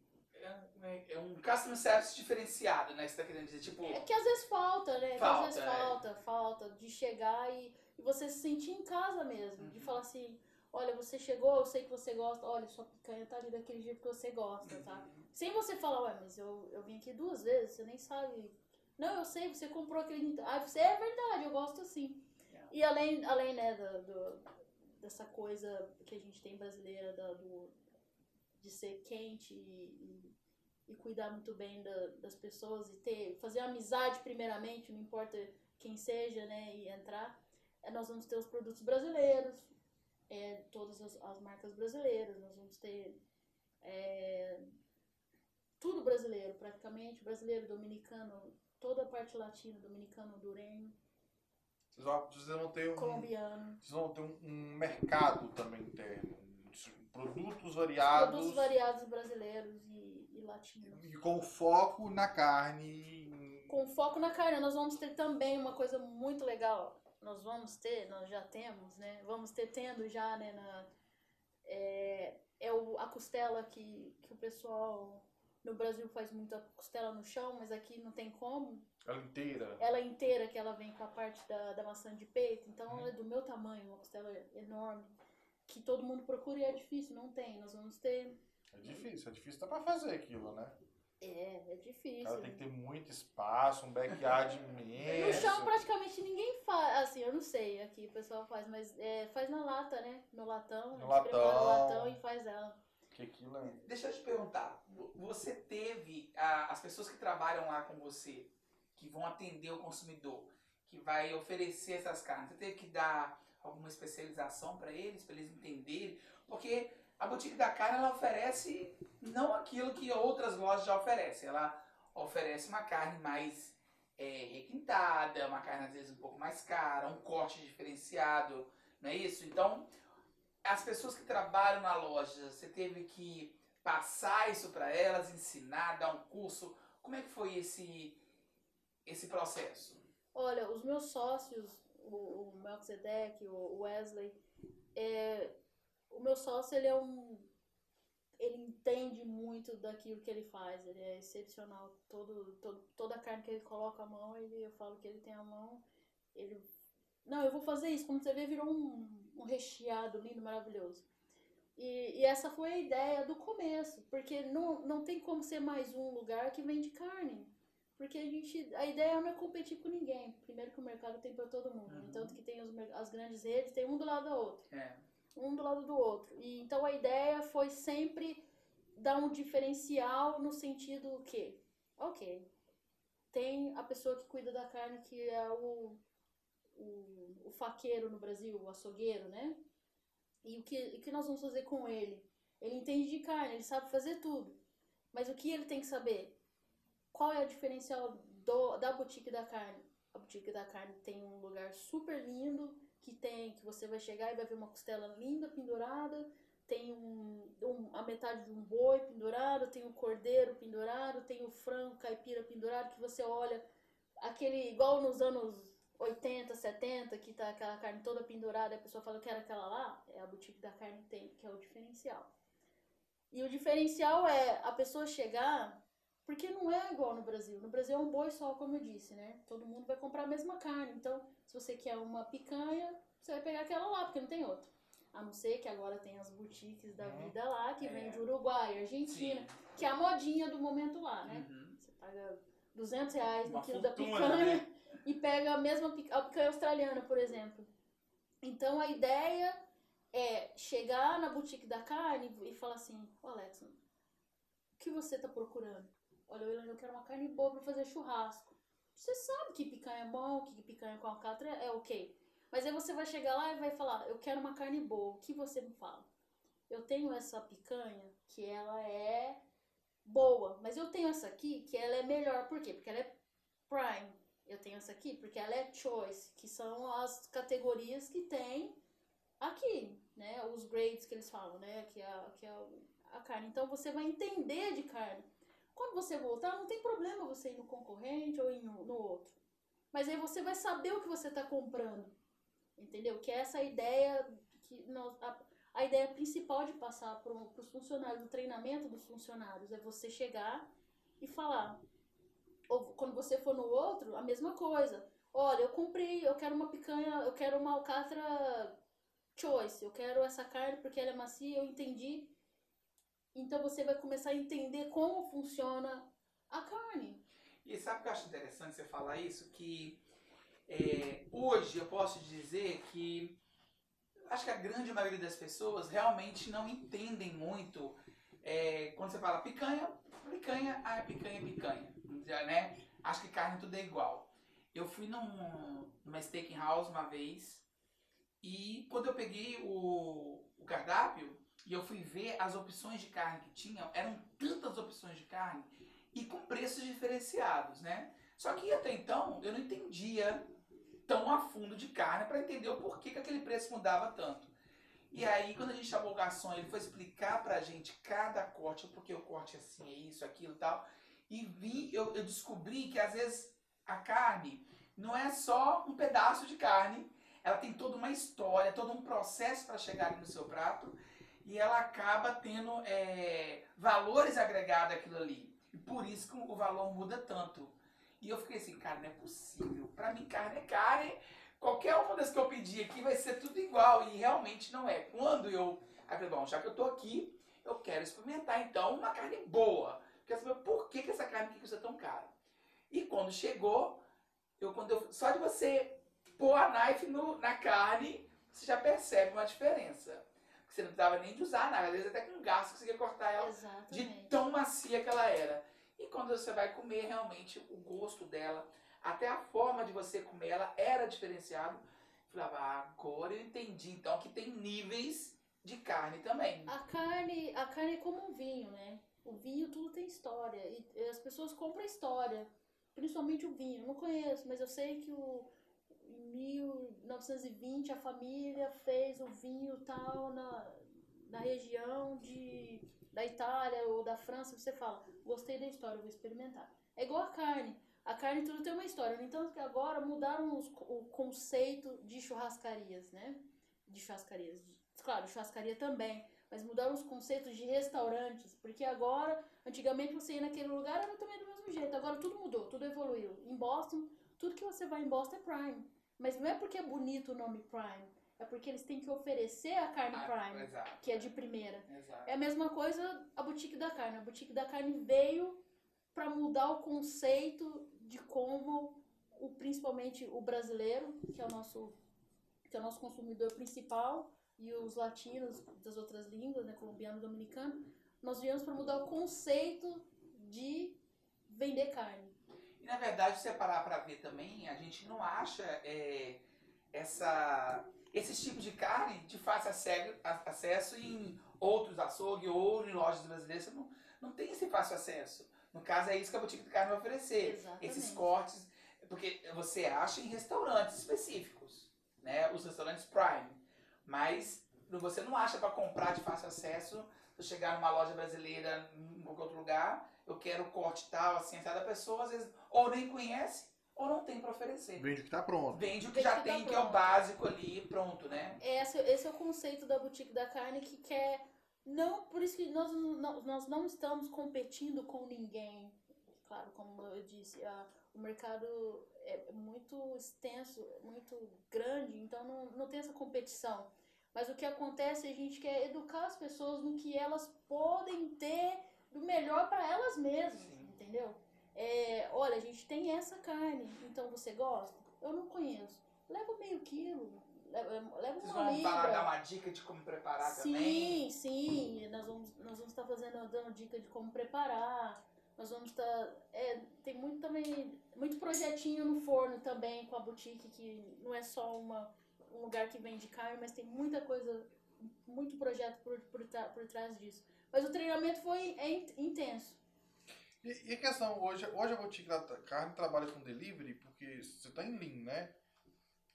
customer service diferenciado, né? Você tá querendo dizer, tipo... É que às vezes falta, né? Falta de chegar e você se sentir em casa mesmo, uhum. De falar assim... Olha, você chegou, eu sei que você gosta, olha, sua picanha tá ali daquele jeito que você gosta, tá? Uhum. Sem você falar, ué, mas eu vim aqui duas vezes, você nem sabe. Não, eu sei, você comprou aquele... Ah, você é verdade, eu gosto assim. Yeah. E além né, dessa coisa que a gente tem brasileira de ser quente e cuidar muito bem das pessoas e fazer amizade primeiramente, não importa quem seja, né, e entrar, nós vamos ter os produtos brasileiros, todas as marcas brasileiras, nós vamos ter tudo brasileiro, praticamente, brasileiro, dominicano, toda a parte latina, dominicano, hondurenho, colombiano. Vocês vão ter um mercado também interno, produtos variados brasileiros e latinos. E com foco na carne. Com foco na carne, nós vamos ter também uma coisa muito legal. Nós já temos, né, a costela que o pessoal no Brasil faz muita costela no chão, mas aqui não tem como. Ela é inteira, que ela vem com a parte da maçã de peito, então ela é do meu tamanho, uma costela enorme, que todo mundo procura e é difícil, não tem, nós vamos ter... É difícil, dá pra fazer aquilo, né? É difícil. Ela tem que ter muito espaço, um backyard imenso. No chão praticamente ninguém faz, assim, eu não sei, aqui o pessoal faz, mas faz na lata, né? No latão e faz ela. Que aquilo é... Deixa eu te perguntar, você teve as pessoas que trabalham lá com você, que vão atender o consumidor, que vai oferecer essas carnes, você teve que dar alguma especialização pra eles entenderem? Porque... A boutique da carne, ela oferece não aquilo que outras lojas já oferecem. Ela oferece uma carne mais requintada, uma carne às vezes um pouco mais cara, um corte diferenciado, não é isso? Então, as pessoas que trabalham na loja, você teve que passar isso para elas, ensinar, dar um curso. Como é que foi esse processo? Olha, os meus sócios, o Melquisedeque, o Wesley, o meu sócio, ele entende muito daquilo que ele faz, ele é excepcional, toda a carne que ele coloca a mão, eu falo que ele tem a mão, não, eu vou fazer isso, como você vê, virou um recheado lindo, maravilhoso. E essa foi a ideia do começo, porque não tem como ser mais um lugar que vende carne, porque a ideia não é competir com ninguém, primeiro que o mercado tem para todo mundo, uhum. Tanto que tem as grandes redes, tem um do lado da outra. Um do lado do outro. E então a ideia foi sempre dar um diferencial no sentido que, ok, tem a pessoa que cuida da carne, que é o faqueiro no Brasil, o açougueiro, né? E o que nós vamos fazer com ele? Ele entende de carne, ele sabe fazer tudo. Mas o que ele tem que saber? Qual é o diferencial da boutique da carne? A boutique da carne tem um lugar super lindo, que você vai chegar e vai ver uma costela linda pendurada, tem a metade de um boi pendurado, tem o cordeiro pendurado, tem o frango caipira pendurado, que você olha, aquele igual nos anos 80, 70, que tá aquela carne toda pendurada, a pessoa fala, eu quero aquela lá, é a boutique da carne que é o diferencial. E o diferencial é a pessoa chegar, porque não é igual no Brasil. No Brasil é um boi só, como eu disse, né? Todo mundo vai comprar a mesma carne, então... Se você quer uma picanha, você vai pegar aquela lá, porque não tem outra. A não ser que agora tem as boutiques da vida lá, que vem de Uruguai, Argentina, sim. Que é a modinha do momento lá, né? Uhum. Você paga R$200 no quilo da picanha, né? E pega a picanha australiana, por exemplo. Então, a ideia é chegar na boutique da carne e falar assim, ô Alex, que você está procurando? Olha, eu quero uma carne boa para fazer churrasco. Você sabe que picanha é bom, que picanha com alcatra é ok. Mas aí você vai chegar lá e vai falar, eu quero uma carne boa, o que você me fala? Eu tenho essa picanha que ela é boa, mas eu tenho essa aqui que ela é melhor, por quê? Porque ela é prime. Eu tenho essa aqui porque ela é choice, que são as categorias que tem aqui, né? Os grades que eles falam, né? Que é a carne. Então você vai entender de carne. Quando você voltar, não tem problema você ir no concorrente ou ir no outro. Mas aí você vai saber o que você está comprando. Entendeu? Que é essa ideia, a ideia principal de passar para os funcionários, do treinamento dos funcionários, é você chegar e falar. Ou quando você for no outro, a mesma coisa. Olha, eu comprei, eu quero uma picanha, eu quero uma alcatra choice, eu quero essa carne porque ela é macia, eu entendi. Então você vai começar a entender como funciona a carne. E sabe o que eu acho interessante você falar isso? Que... hoje eu posso dizer que acho que a grande maioria das pessoas realmente não entendem muito quando você fala picanha, né? Acho que carne tudo é igual. Eu fui numa steakhouse uma vez e quando eu peguei o cardápio e eu fui ver as opções de carne que tinham, eram tantas opções de carne e com preços diferenciados, né? Só que até então eu não entendia tão a fundo de carne para entender o porquê que aquele preço mudava tanto. E aí, quando a gente chamou o garçom, ele foi explicar pra gente cada corte, porque o corte é assim, é isso, aquilo e tal. E eu descobri que às vezes a carne não é só um pedaço de carne, ela tem toda uma história, todo um processo para chegar ali no seu prato e ela acaba tendo valores agregados àquilo ali. E por isso que o valor muda tanto. E eu fiquei assim, cara, não é possível. Pra mim, carne é carne. Qualquer uma das que eu pedir aqui vai ser tudo igual. E realmente não é. Quando eu... Aí falei, bom, já que eu tô aqui, eu quero experimentar, então, uma carne boa. Quero saber por que essa carne aqui custa tão cara. E quando chegou, só de você pôr a knife na carne, você já percebe uma diferença. Porque você não precisava nem de usar nada. Às vezes até com garfo você conseguia cortar ela. Exatamente. De tão macia que ela era. E quando você vai comer, realmente, o gosto dela, até a forma de você comer ela era diferenciado. Falava, agora eu entendi, então, que tem níveis de carne também. A carne é como um vinho, né? O vinho, tudo tem história. E as pessoas compram história, principalmente o vinho. Eu não conheço, mas eu sei que em 1920 a família fez o vinho tal na região da Itália ou da França, você fala, gostei da história, vou experimentar. É igual a carne. A carne tudo tem uma história. No entanto, que agora mudaram o conceito de churrascarias, né? De churrascarias. Claro, churrascaria também. Mas mudaram os conceitos de restaurantes. Porque agora, antigamente você ia naquele lugar, era também do mesmo jeito. Agora tudo mudou, tudo evoluiu. Em Boston, tudo que você vai em Boston é prime. Mas não é porque é bonito o nome prime. É porque eles têm que oferecer a carne prime, exato, que é de primeira. Exato. É a mesma coisa a boutique da carne. A boutique da carne veio para mudar o conceito de como, principalmente o brasileiro, que é o nosso consumidor principal, e os latinos das outras línguas, né, colombiano, dominicano, nós viemos para mudar o conceito de vender carne. E na verdade, se parar para ver também, a gente não acha esses tipos de carne de fácil acesso em outros açougues ou em lojas brasileiras, você não tem esse fácil acesso. No caso, é isso que a boutique de carne vai oferecer. Exatamente. Esses cortes, porque você acha em restaurantes específicos, né? Os restaurantes prime. Mas você não acha para comprar de fácil acesso. Se eu chegar numa loja brasileira, em qualquer outro lugar, eu quero corte tal, assim, a pessoa às vezes ou nem conhece, ou não tem para oferecer. Vende o que tá pronto. Vende o que já tem, que é o básico ali, pronto, né? Esse é o conceito da boutique da carne que quer... Não, por isso que nós não estamos competindo com ninguém. Claro, como eu disse, o mercado é muito extenso, muito grande, então não tem essa competição. Mas o que acontece é que a gente quer educar as pessoas no que elas podem ter do melhor para elas mesmas, sim, entendeu? Olha, a gente tem essa carne, então você gosta? Eu não conheço. Leva meio quilo, leva vocês uma libra. Vocês vão dar uma dica de como preparar também? Sim. Nós vamos estar dando dica de como preparar. Nós vamos estar... tem muito também... Muito projetinho no forno também com a boutique, que não é só um lugar que vende carne, mas tem muita coisa, muito projeto por trás disso. Mas o treinamento foi intenso. E a questão, hoje a boutique da carne trabalha com delivery, porque você está em Lynn, né?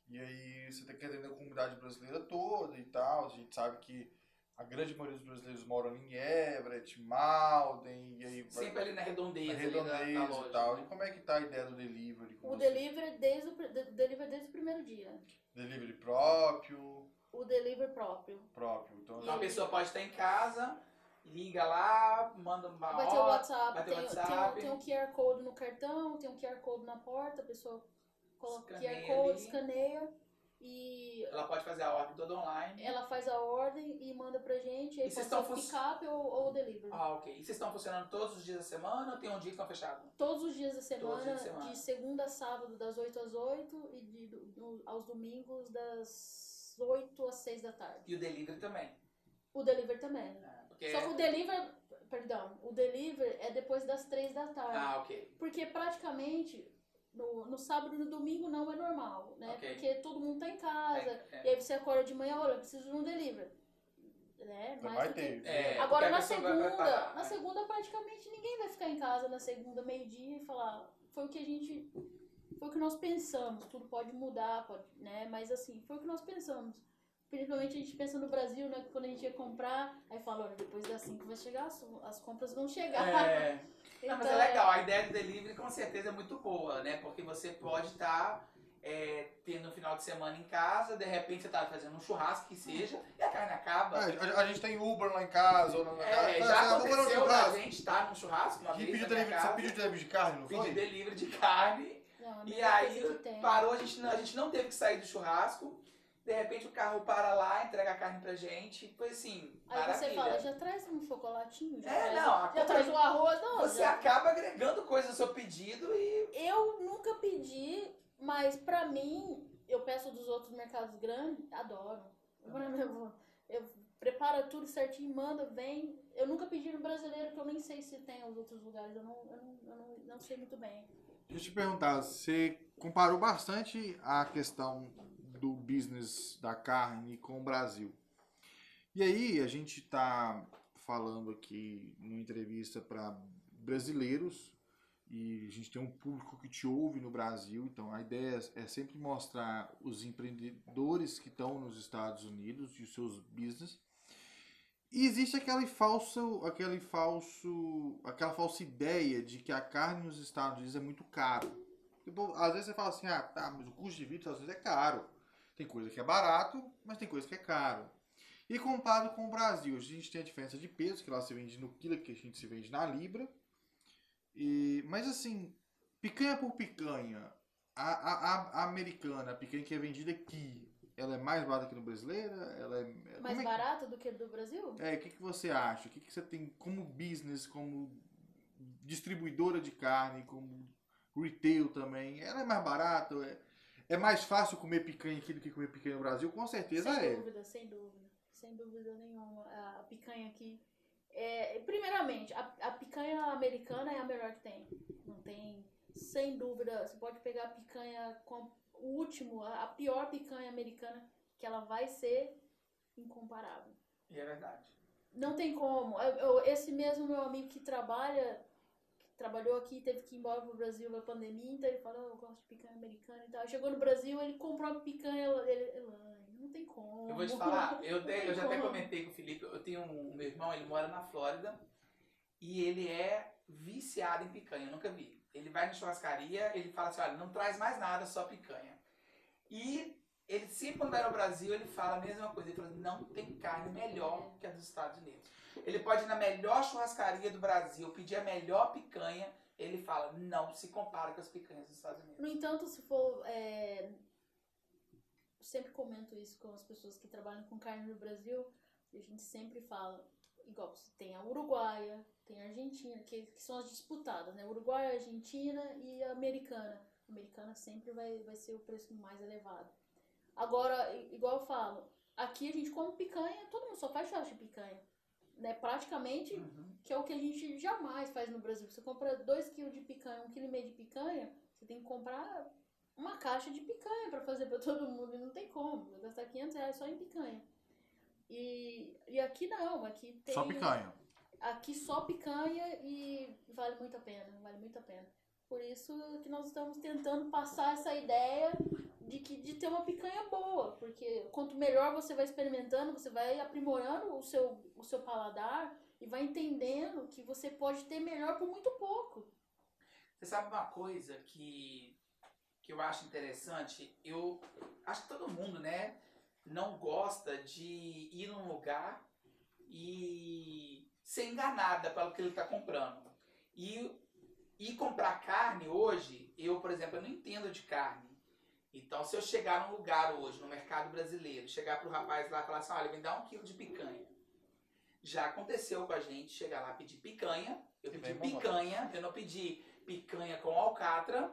E aí você tem que atender a comunidade brasileira toda e tal. A gente sabe que a grande maioria dos brasileiros moram em Everett, Malden, e aí... Sempre ali na redondeza. Na redondeza e tal. E como é que tá a ideia do delivery? O delivery desde o primeiro dia. Delivery próprio? O delivery próprio. Então a pessoa pode estar em casa... Liga lá, manda uma hora. Vai ter WhatsApp. Tem um QR Code no cartão, tem um QR Code na porta, a pessoa coloca o QR Code, ali. Escaneia e... Ela pode fazer a ordem toda online. Ela faz a ordem e manda pra gente, aí pode ser pick-up ou delivery. Ah, ok. E vocês estão funcionando todos os dias da semana ou tem um dia que estão fechados? Todos os dias da semana, de segunda a sábado, das 8 às 8 e aos domingos, das 8 às 6 da tarde. E o delivery também? O delivery também. Porque... Só que o delivery é depois das 3 da tarde. Ah, ok. Porque praticamente no sábado e no domingo não é normal, né? Okay. Porque todo mundo tá em casa, e aí você acorda de manhã, olha, eu preciso de um delivery. Né? Vai ter. Agora na segunda praticamente ninguém vai ficar em casa na segunda, meio-dia, e falar, foi o que nós pensamos, tudo pode mudar, né? Mas assim, foi o que nós pensamos. Principalmente a gente pensa no Brasil, né? Quando a gente ia comprar, aí fala, olha, depois das 5 vai chegar, as compras vão chegar. Então, mas é legal, a ideia do delivery com certeza é muito boa, né? Porque você pode estar tendo um final de semana em casa, de repente você está fazendo um churrasco, que seja, e a carne acaba. A gente tem Uber lá em casa, ou na casa. Já aconteceu da gente estar num churrasco, uma vez pediu delivery, casa, você pediu delivery de carne, não foi? Pedi delivery de carne, não, e aí parou, a gente não teve que sair do churrasco. De repente o carro para lá, entrega a carne pra gente, foi assim, aí maravilha. Aí você fala, já traz um chocolatinho? Já traz um arroz? Não, você acaba agregando coisas ao seu pedido e... Eu nunca pedi, mas pra mim, eu peço dos outros mercados grandes, adoro. Eu preparo tudo certinho, manda, vem. Eu nunca pedi no brasileiro, que eu nem sei se tem os outros lugares, eu não sei muito bem. Deixa eu te perguntar, você comparou bastante a questão do business da carne com o Brasil. E aí a gente está falando aqui numa entrevista para brasileiros e a gente tem um público que te ouve no Brasil, então a ideia é sempre mostrar os empreendedores que estão nos Estados Unidos e os seus business. E existe aquela falsa ideia de que a carne nos Estados Unidos é muito caro. Então, às vezes você fala assim, mas o custo de vida nos Estados Unidos é caro. Tem coisa que é barato, mas tem coisa que é caro. E comparado com o Brasil, a gente tem a diferença de peso, que lá se vende no quilo, que a gente se vende na libra. Mas assim, picanha por picanha, a americana, a picanha que é vendida aqui, ela é mais barata que no brasileiro? Ela é mais barata do que do Brasil? O que você acha? O que você tem como business, como distribuidora de carne, como retail também? Ela é mais barata? É mais fácil comer picanha aqui do que comer picanha no Brasil? Com certeza é. Sem dúvida nenhuma. A picanha aqui... Primeiramente, a picanha americana é a melhor que tem. Não tem... Sem dúvida, você pode pegar a picanha com... O último, a pior picanha americana, que ela vai ser incomparável. E é verdade. Não tem como. Esse mesmo meu amigo que trabalhou aqui, teve que ir embora pro Brasil na pandemia, então ele falou, eu gosto de picanha americana e tal. Chegou no Brasil, ele comprou a picanha, ele não tem como. Eu vou te falar, eu já até comentei com o Felipe, eu tenho meu irmão, ele mora na Flórida, e ele é viciado em picanha, eu nunca vi. Ele vai na churrascaria, ele fala assim, olha, não traz mais nada, só picanha. E ele sempre quando vai ao Brasil, ele fala a mesma coisa, ele fala, não tem carne melhor que a dos Estados Unidos. Ele pode ir na melhor churrascaria do Brasil, pedir a melhor picanha, ele fala, não se compara com as picanhas dos Estados Unidos. No entanto, se for... Eu sempre comento isso com as pessoas que trabalham com carne no Brasil, e a gente sempre fala... Igual, tem a Uruguaia, tem a Argentina, que são as disputadas, né? Uruguaia, Argentina e a Americana. A Americana sempre vai ser o preço mais elevado. Agora, igual eu falo, aqui a gente come picanha, todo mundo só faz churrasco de picanha. Né? Praticamente, que é o que a gente jamais faz no Brasil. Você compra 2 kg de picanha, 1,5 kg de picanha, você tem que comprar uma caixa de picanha para fazer para todo mundo. E não tem como, vai gastar R$500 só em picanha. E aqui não, aqui tem... Só picanha. Aqui só picanha e vale muito a pena, vale muito a pena. Por isso que nós estamos tentando passar essa ideia de ter uma picanha boa, porque quanto melhor você vai experimentando, você vai aprimorando o seu paladar e vai entendendo que você pode ter melhor por muito pouco. Você sabe uma coisa que eu acho interessante? Eu acho que todo mundo, né, não gosta de ir num lugar e ser enganada pelo que ele está comprando. E comprar carne hoje, eu, por exemplo, eu não entendo de carne. Então, se eu chegar num lugar hoje, no mercado brasileiro, chegar pro rapaz lá e falar assim, olha, me dá 1 quilo de picanha. Já aconteceu com a gente chegar lá e pedir picanha. Eu pedi picanha, eu não pedi picanha com alcatra.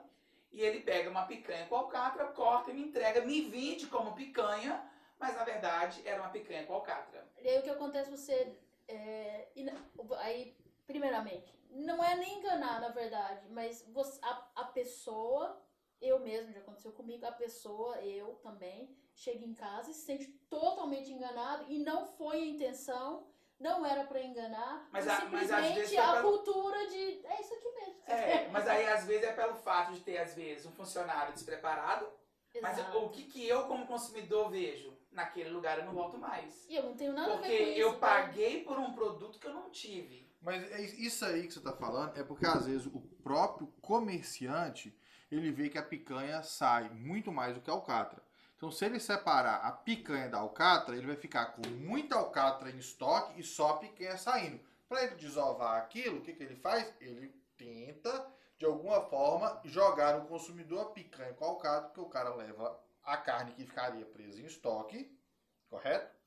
E ele pega uma picanha com alcatra, corta e me entrega, me vende como picanha, mas na verdade era uma picanha com alcatra. E aí o que acontece, você... Aí, primeiramente, não é nem enganar, na verdade, mas você, a pessoa... Eu mesmo, já aconteceu comigo, a pessoa, eu também, chega em casa e se sente totalmente enganado e não foi a intenção, não era pra enganar, mas às vezes é a cultura de, é isso aqui mesmo. Mas aí às vezes é pelo fato de ter, às vezes, um funcionário despreparado. Exato. Mas o que eu como consumidor vejo? Naquele lugar eu não volto mais. E eu não tenho nada a ver com isso. Porque eu paguei por um produto que eu não tive. Mas isso aí que você tá falando é porque às vezes o próprio comerciante... ele vê que a picanha sai muito mais do que a alcatra. Então, se ele separar a picanha da alcatra, ele vai ficar com muita alcatra em estoque e só a picanha saindo. Para ele desovar aquilo, o que que ele faz? Ele tenta, de alguma forma, jogar no consumidor a picanha com a alcatra, porque o cara leva a carne que ficaria presa em estoque, correto?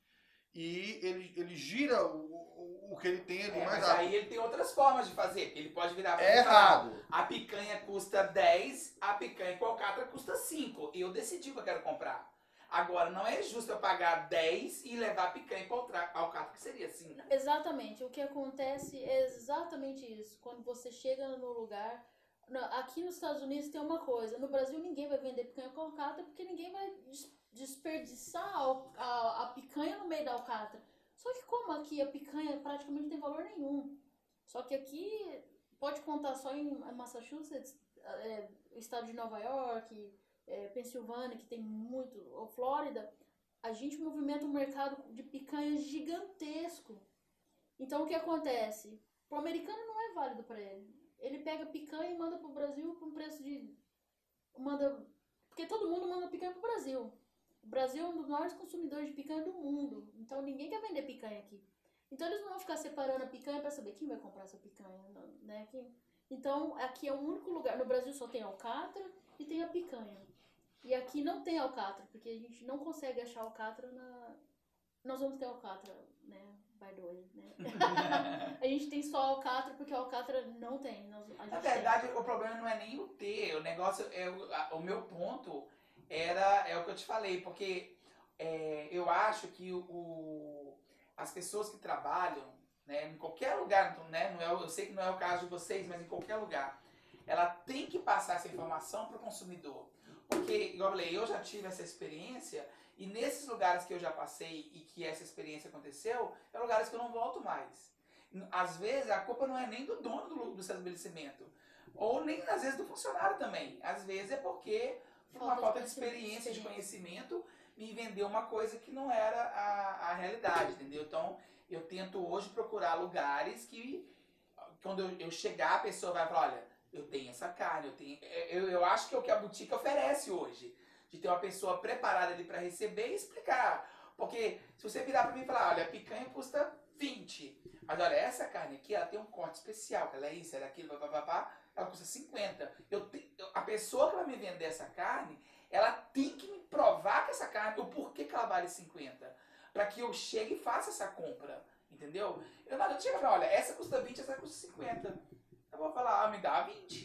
E ele gira o que ele tem ali mais rápido. Aí ele tem outras formas de fazer. Ele pode virar... É errado. A picanha custa 10, a picanha com alcatra custa 5. Eu decidi o que eu quero comprar. Agora, não é justo eu pagar 10 e levar a picanha com alcatra, que seria 5. Exatamente. O que acontece é exatamente isso. Quando você chega no lugar... Aqui nos Estados Unidos tem uma coisa. No Brasil, ninguém vai vender picanha com alcatra porque ninguém vai... desperdiçar a picanha no meio da alcatra. Só que como aqui a picanha praticamente não tem valor nenhum. Só que aqui pode contar só em Massachusetts, o estado de Nova York, Pensilvânia, que tem muito, ou Flórida, a gente movimenta um mercado de picanha gigantesco. Então o que acontece? Para o americano não é válido para ele. Ele pega picanha e manda para o Brasil com preço de... Porque todo mundo manda picanha para o Brasil. O Brasil é um dos maiores consumidores de picanha do mundo. Então ninguém quer vender picanha aqui. Então eles não vão ficar separando a picanha para saber quem vai comprar essa picanha, né? Então aqui é o único lugar. No Brasil só tem alcatra e tem a picanha. E aqui não tem alcatra, porque a gente não consegue achar alcatra na... Nós vamos ter alcatra, né? By the way, né? A gente tem só alcatra porque a alcatra não tem. Na verdade, tem. O problema não é nem o ter. O negócio é... O meu ponto... É o que eu te falei, porque eu acho que as pessoas que trabalham, né, em qualquer lugar, né, eu sei que não é o caso de vocês, mas em qualquer lugar, ela tem que passar essa informação para o consumidor. Porque, igual eu falei, eu já tive essa experiência e nesses lugares que eu já passei e que essa experiência aconteceu, é lugares que eu não volto mais. Às vezes a culpa não é nem do dono do estabelecimento, ou nem às vezes do funcionário também. Às vezes é porque... uma falta de experiência, de conhecimento, me vendeu uma coisa que não era a realidade, entendeu? Então, eu tento hoje procurar lugares que, quando eu chegar, a pessoa vai falar, olha, eu tenho essa carne, eu acho que é o que a boutique oferece hoje, de ter uma pessoa preparada ali para receber e explicar. Porque se você virar para mim e falar, olha, a picanha custa 20, mas olha, essa carne aqui, ela tem um corte especial, ela é isso, ela é aquilo, papapá, ela custa 50. A pessoa que vai me vender essa carne, ela tem que me provar que essa carne, o porquê que ela vale 50. Para que eu chegue e faça essa compra. Entendeu? Eu não adianta falar, olha, essa custa 20, essa custa 50. Eu vou falar, me dá 20.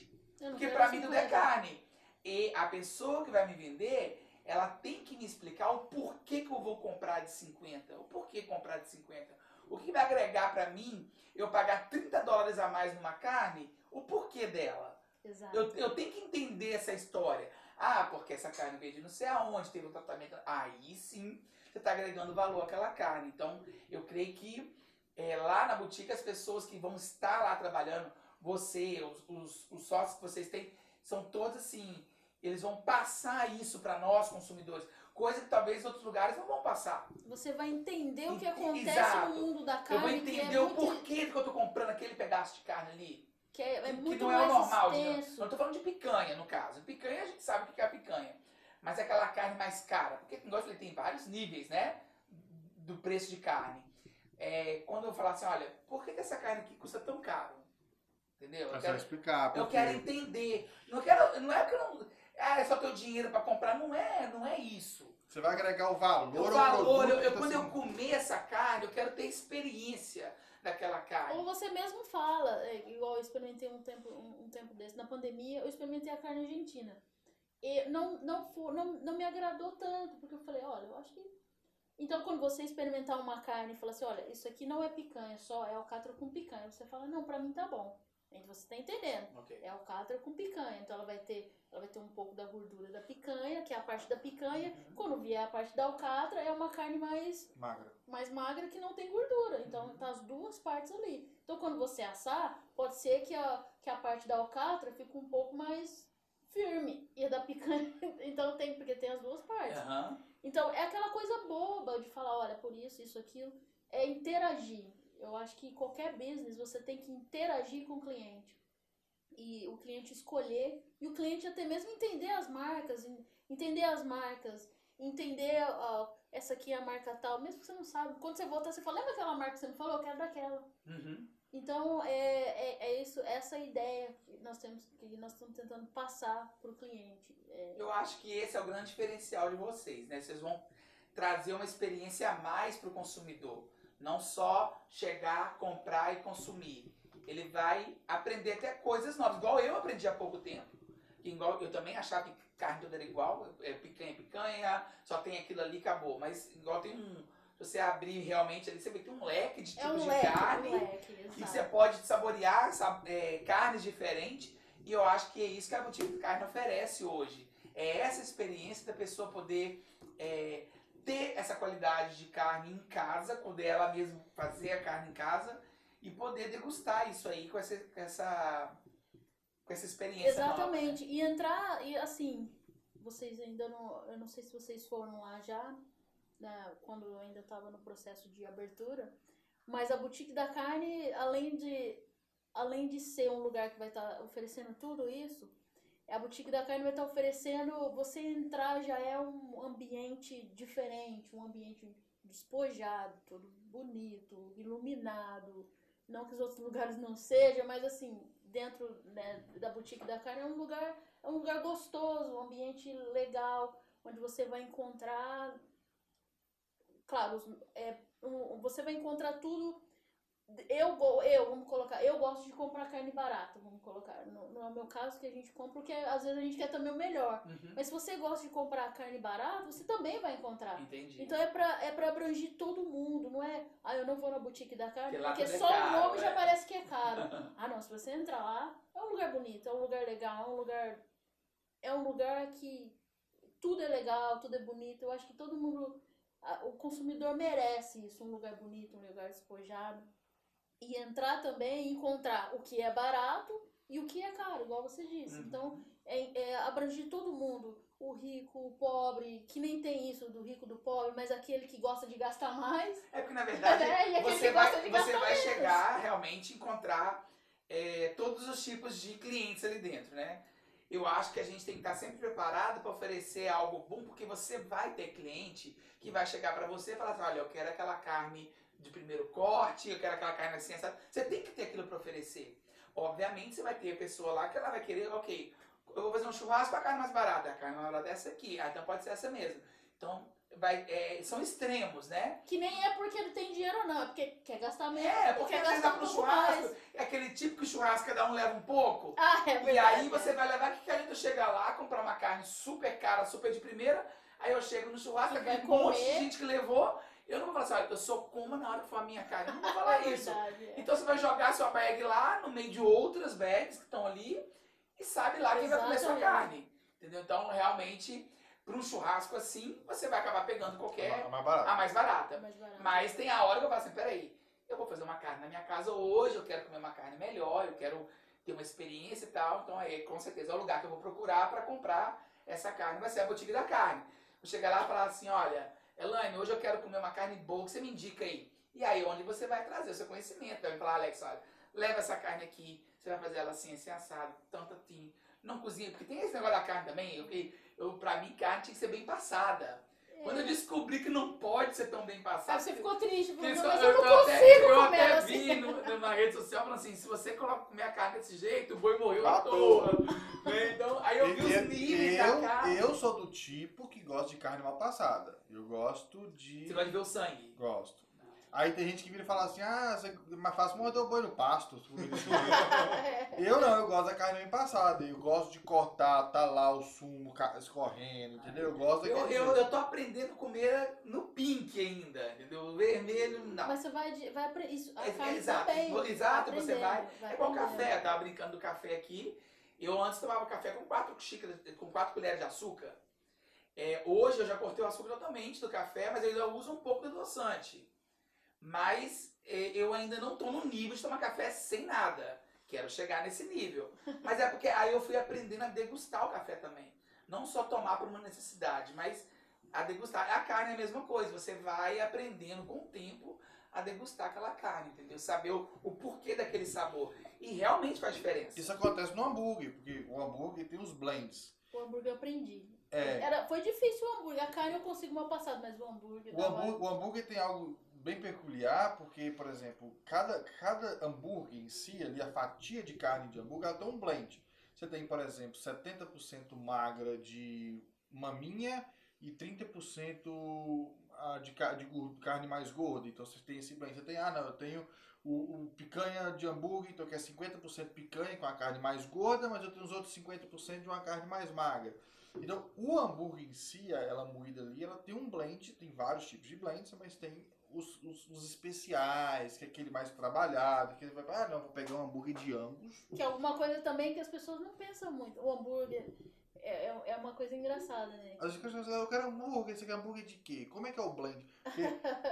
Porque para mim tudo é carne. E a pessoa que vai me vender, ela tem que me explicar o porquê que eu vou comprar de 50. O porquê comprar de 50? O que vai agregar para mim eu pagar $30 a mais numa carne? O porquê dela? Exato. Eu tenho que entender essa história. Ah, porque essa carne veio de não sei aonde, teve um tratamento... Aí sim, você está agregando valor àquela carne. Então, eu creio que lá na boutique, as pessoas que vão estar lá trabalhando, você, os sócios que vocês têm, são todos assim... Eles vão passar isso para nós, consumidores. Coisa que talvez em outros lugares não vão passar. Você vai entender o que acontece no mundo da carne. Eu vou entender o porquê que eu estou comprando aquele pedaço de carne ali. Que muito não é o normal. Não estou falando de picanha, no caso. Picanha, a gente sabe o que é a picanha. Mas é aquela carne mais cara. Porque o negócio tem vários níveis, né? Do preço de carne. Quando eu falar assim, olha, por que essa carne aqui custa tão caro? Entendeu? Eu quero explicar. Eu quero entender. Não é que eu não... Ah, é só teu dinheiro para comprar. Não é isso. Você vai agregar o valor. O valor. Quando eu comer essa carne, eu quero ter experiência daquela carne. Ou você mesmo fala, igual eu experimentei um tempo desse, na pandemia, eu experimentei a carne argentina. E não me agradou tanto, porque eu falei, olha, eu acho que... Então, quando você experimentar uma carne e falar assim, olha, isso aqui não é picanha, só é alcatra com picanha, você fala, não, para mim tá bom. Então você está entendendo, okay. É alcatra com picanha, então ela vai ter um pouco da gordura da picanha, que é a parte da picanha, uhum. Quando vier a parte da alcatra é uma carne mais magra que não tem gordura, então uhum. Tá as duas partes ali, então quando você assar, pode ser que a parte da alcatra fique um pouco mais firme, e a da picanha, então tem, porque tem as duas partes, uhum. Então é aquela coisa boba de falar, olha, por isso, isso, aquilo, é interagir. Eu acho que em qualquer business você tem que interagir com o cliente. E o cliente escolher, e o cliente até mesmo entender as marcas, entender essa aqui é a marca tal, mesmo que você não sabe. Quando você voltar, você fala, lembra aquela marca que você me falou? Eu quero daquela. Uhum. Então, é isso, essa ideia que nós estamos tentando passar para o cliente. Eu acho que esse é o grande diferencial de vocês, né? Vocês vão trazer uma experiência a mais para o consumidor. Não só chegar, comprar e consumir. Ele vai aprender até coisas novas. Igual eu aprendi há pouco tempo. Igual, eu também achava que carne toda era igual. Picanha. Só tem aquilo ali, acabou. Mas igual tem um... Se você abrir realmente ali, você vê que tem um leque de tipos de carne. E você pode saborear carnes diferentes. E eu acho que é isso que a boutique de carne oferece hoje. É essa experiência da pessoa poder... ter essa qualidade de carne em casa, poder ela mesmo fazer a carne em casa e poder degustar isso aí com essa experiência. Exatamente. Nova. E entrar, e assim, vocês ainda não... Eu não sei se vocês foram lá já, né, quando eu ainda estava no processo de abertura, mas a Boutique da Carne, além de ser um lugar que vai estar oferecendo tudo isso, a Boutique da Carne vai estar oferecendo, você entrar já é um ambiente diferente, um ambiente despojado, todo bonito, iluminado. Não que os outros lugares não sejam, mas assim, dentro, né, da Boutique da Carne é um lugar gostoso, um ambiente legal, onde você vai encontrar, claro, você vai encontrar tudo. Eu gosto de comprar carne barata, vamos colocar. Não é o meu caso que a gente compra, porque às vezes a gente quer também o melhor. Uhum. Mas se você gosta de comprar carne barata, você também vai encontrar. Entendi. Então é pra abranger todo mundo, não é... Ah, eu não vou na Boutique da Carne, porque só o nome já parece que é caro. Ah, não, se você entrar lá, é um lugar bonito, é um lugar legal, é um lugar que tudo é legal, tudo é bonito. Eu acho que todo mundo, o consumidor merece isso, um lugar bonito, um lugar despojado. E entrar também e encontrar o que é barato e o que é caro, igual você disse. Uhum. Então, abranger todo mundo, o rico, o pobre, que nem tem isso do rico, do pobre, mas aquele que gosta de gastar mais. É porque, na verdade, você vai chegar realmente encontrar todos os tipos de clientes ali dentro, né? Eu acho que a gente tem que estar sempre preparado para oferecer algo bom, porque você vai ter cliente que vai chegar para você e falar assim, olha, eu quero aquela carne de primeiro corte, eu quero aquela carne assim, sabe? Você tem que ter aquilo para oferecer. Obviamente você vai ter a pessoa lá que ela vai querer, ok, eu vou fazer um churrasco com a carne mais barata, a carne mais barata é essa aqui, ah, então pode ser essa mesmo. Então, são extremos, né? Que nem é porque não tem dinheiro, não, é porque quer gastar menos. É, porque quer gastar pro churrasco, mais. É aquele típico churrasco que cada um leva um pouco. Ah, é verdade. E aí você vai levar que a gente chega lá, comprar uma carne super cara, super de primeira, Aí eu chego no churrasco, aquele monte de gente que levou. Eu não vou falar assim, olha, eu sou como na hora que for a minha carne. Eu não vou falar isso. Verdade, é. Então você vai jogar sua bag lá, no meio de outras bags que estão ali, e sabe lá quem vai comer sua carne. Entendeu? Então, realmente, para um churrasco assim, você vai acabar pegando qualquer... A mais barata. Mas tem a hora que eu falo assim, peraí, eu vou fazer uma carne na minha casa hoje, eu quero comer uma carne melhor, eu quero ter uma experiência e tal. Então, aí, com certeza, é o lugar que eu vou procurar para comprar essa carne. Vai ser a boutique da carne. Vou chegar lá e falar assim, olha... Elaine, hoje eu quero comer uma carne boa, que você me indica aí. E aí, onde você vai trazer o seu conhecimento? Vai falar, Alex, olha, leva essa carne aqui, você vai fazer ela assim, assim, assado, tanto assim. Não cozinha, porque tem esse negócio da carne também, pra mim, carne tinha que ser bem passada. É. Quando eu descobri que não pode ser tão bem passada... Aí você ficou triste, porque eu até vi numa rede social, falando assim, se você comer a carne desse jeito, o boi morreu à toa. Então, aí eu vi os níveis da carne. Eu sou do tipo que gosta de carne mal passada. Eu gosto de... Você gosta de ver o sangue? Gosto. Não. Aí tem gente que vira e fala assim, ah, você faz morder o boi no pasto. Eu não, eu gosto da carne bem passada. Eu gosto de cortar, talar o sumo escorrendo, entendeu? Eu gosto daquele... Eu tô aprendendo a comer no pink ainda, entendeu? Vermelho, não. Mas você vai pra isso. Exato, você vai. É igual café, eu tava brincando do café aqui. Eu antes tomava café com 4 colheres de açúcar. Hoje eu já cortei o açúcar totalmente do café, mas eu ainda uso um pouco de adoçante. Mas eu ainda não estou no nível de tomar café sem nada. Quero chegar nesse nível. Mas é porque aí eu fui aprendendo a degustar o café também. Não só tomar por uma necessidade, mas a degustar. A carne é a mesma coisa. Você vai aprendendo com o tempo a degustar aquela carne, entendeu? Saber o porquê daquele sabor. E realmente faz diferença. Isso acontece no hambúrguer, porque o hambúrguer tem os blends. O hambúrguer eu aprendi. Foi difícil o hambúrguer, a carne eu consigo mal passado, mas o hambúrguer... O hambúrguer tem algo bem peculiar, porque, por exemplo, cada hambúrguer em si, ali, a fatia de carne de hambúrguer, ela tem um blend. Você tem, por exemplo, 70% magra de maminha e 30% de carne mais gorda. Então você tem esse blend. Você tem, eu tenho o picanha de hambúrguer, então que é 50% picanha com a carne mais gorda, mas eu tenho os outros 50% de uma carne mais magra. Então, o hambúrguer em si, ela moída ali, ela tem um blend, tem vários tipos de blends, mas tem os especiais, que é aquele mais trabalhado, que ele vai, vou pegar um hambúrguer de ambos. Que é uma coisa também que as pessoas não pensam muito. O hambúrguer é uma coisa engraçada, né? As pessoas falam, eu quero hambúrguer, você quer hambúrguer de quê? Como é que é o blend? Porque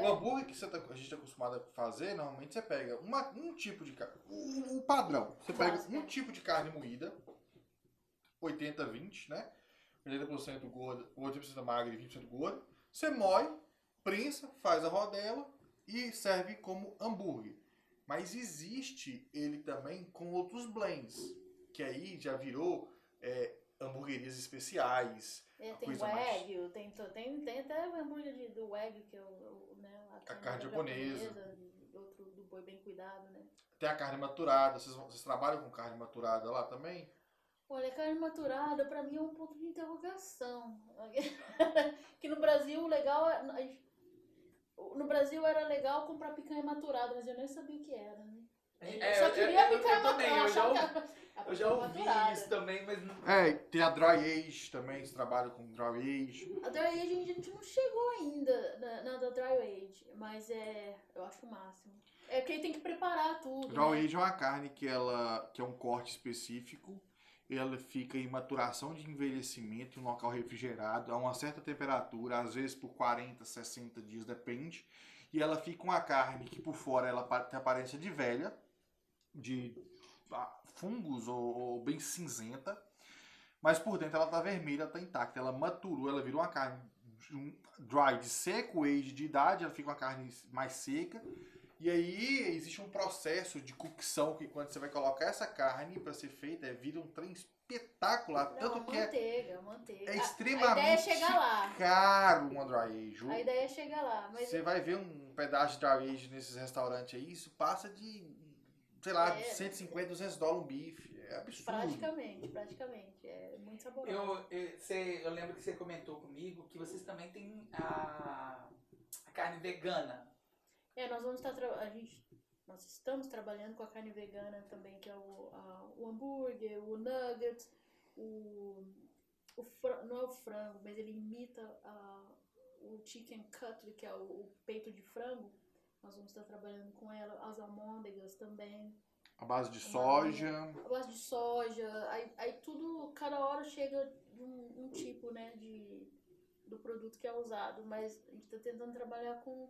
o hambúrguer que a gente tá acostumado a fazer, normalmente você pega um tipo de carne, um padrão. Você pega um tipo de carne moída, 80-20, né? 80% gorda, 80% magra e 20% gorda. Você moe, prensa, faz a rodela e serve como hambúrguer. Mas existe ele também com outros blends, que aí já virou hambúrguerias especiais. Tem o Wagyu, tem até o hambúrguer do Wagyu, que é a carne japonesa. Outro do boi bem cuidado, né? Tem a carne maturada. Vocês trabalham com carne maturada lá também? Olha, carne maturada, pra mim, é um ponto de interrogação. Que no Brasil, legal... No Brasil era legal comprar picanha maturada, mas eu nem sabia o que era, né? Eu só queria picanha maturada. Eu já ouvi isso também, mas... Tem a dry age também, eles trabalham com dry age. A dry age, a gente não chegou ainda na dry age, mas eu acho o máximo. É porque tem que preparar tudo. Dry age é uma carne que é um corte específico. Ela fica em maturação de envelhecimento em um local refrigerado, a uma certa temperatura, às vezes por 40, 60 dias, depende. E ela fica uma carne que por fora ela tem aparência de velha, de fungos ou bem cinzenta, mas por dentro ela está vermelha, está intacta, ela maturou, ela virou uma carne dry, de seco, age de idade, ela fica uma carne mais seca. E aí existe um processo de cocção que quando você vai colocar essa carne para ser feita, vira um trem espetacular. Manteiga. É extremamente caro uma dry age. A ideia é chegar lá. Mas você vai ver um pedaço de dry age nesses restaurantes aí, isso passa de, sei lá, $150, $200 um bife. É absurdo. Praticamente. É muito saboroso. Eu lembro que você comentou comigo que vocês também têm a carne vegana. Nós estamos trabalhando com a carne vegana também, que é o hambúrguer, o nugget, não é o frango, mas ele imita o chicken cutlet, que é o peito de frango. Nós vamos estar trabalhando com ela, as almôndegas também. A base de soja. A base de soja. Aí tudo, cada hora chega um tipo, né, do produto que é usado. Mas a gente está tentando trabalhar com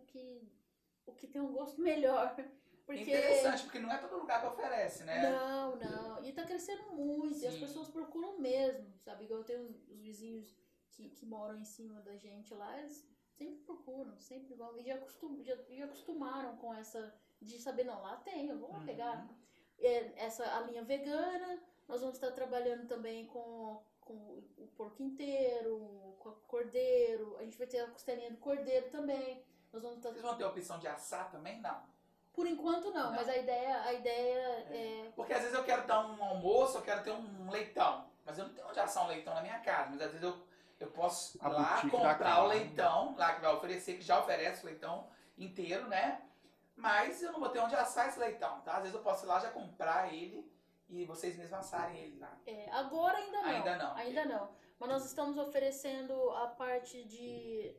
o que tem um gosto melhor. Porque... Interessante, porque não é todo lugar que oferece, né? Não. E tá crescendo muito. Sim. E as pessoas procuram mesmo, sabe? Eu tenho os vizinhos que moram em cima da gente lá, eles sempre procuram, sempre vão. E já acostumaram com essa... De saber, não, lá tem, eu vou lá pegar. A linha vegana, nós vamos estar trabalhando também com o porco inteiro, com o cordeiro. A gente vai ter a costelinha do cordeiro também. Vocês vão ter a opção de assar também? Não. Por enquanto não. Mas a ideia é... Porque às vezes eu quero dar um almoço, eu quero ter um leitão. Mas eu não tenho onde assar um leitão na minha casa. Mas às vezes eu posso lá comprar o leitão, lá que vai oferecer, que já oferece o leitão inteiro, né? Mas eu não vou ter onde assar esse leitão, tá? Às vezes eu posso ir lá já comprar ele e vocês mesmos assarem ele lá. Agora ainda não. Mas nós estamos oferecendo a parte de...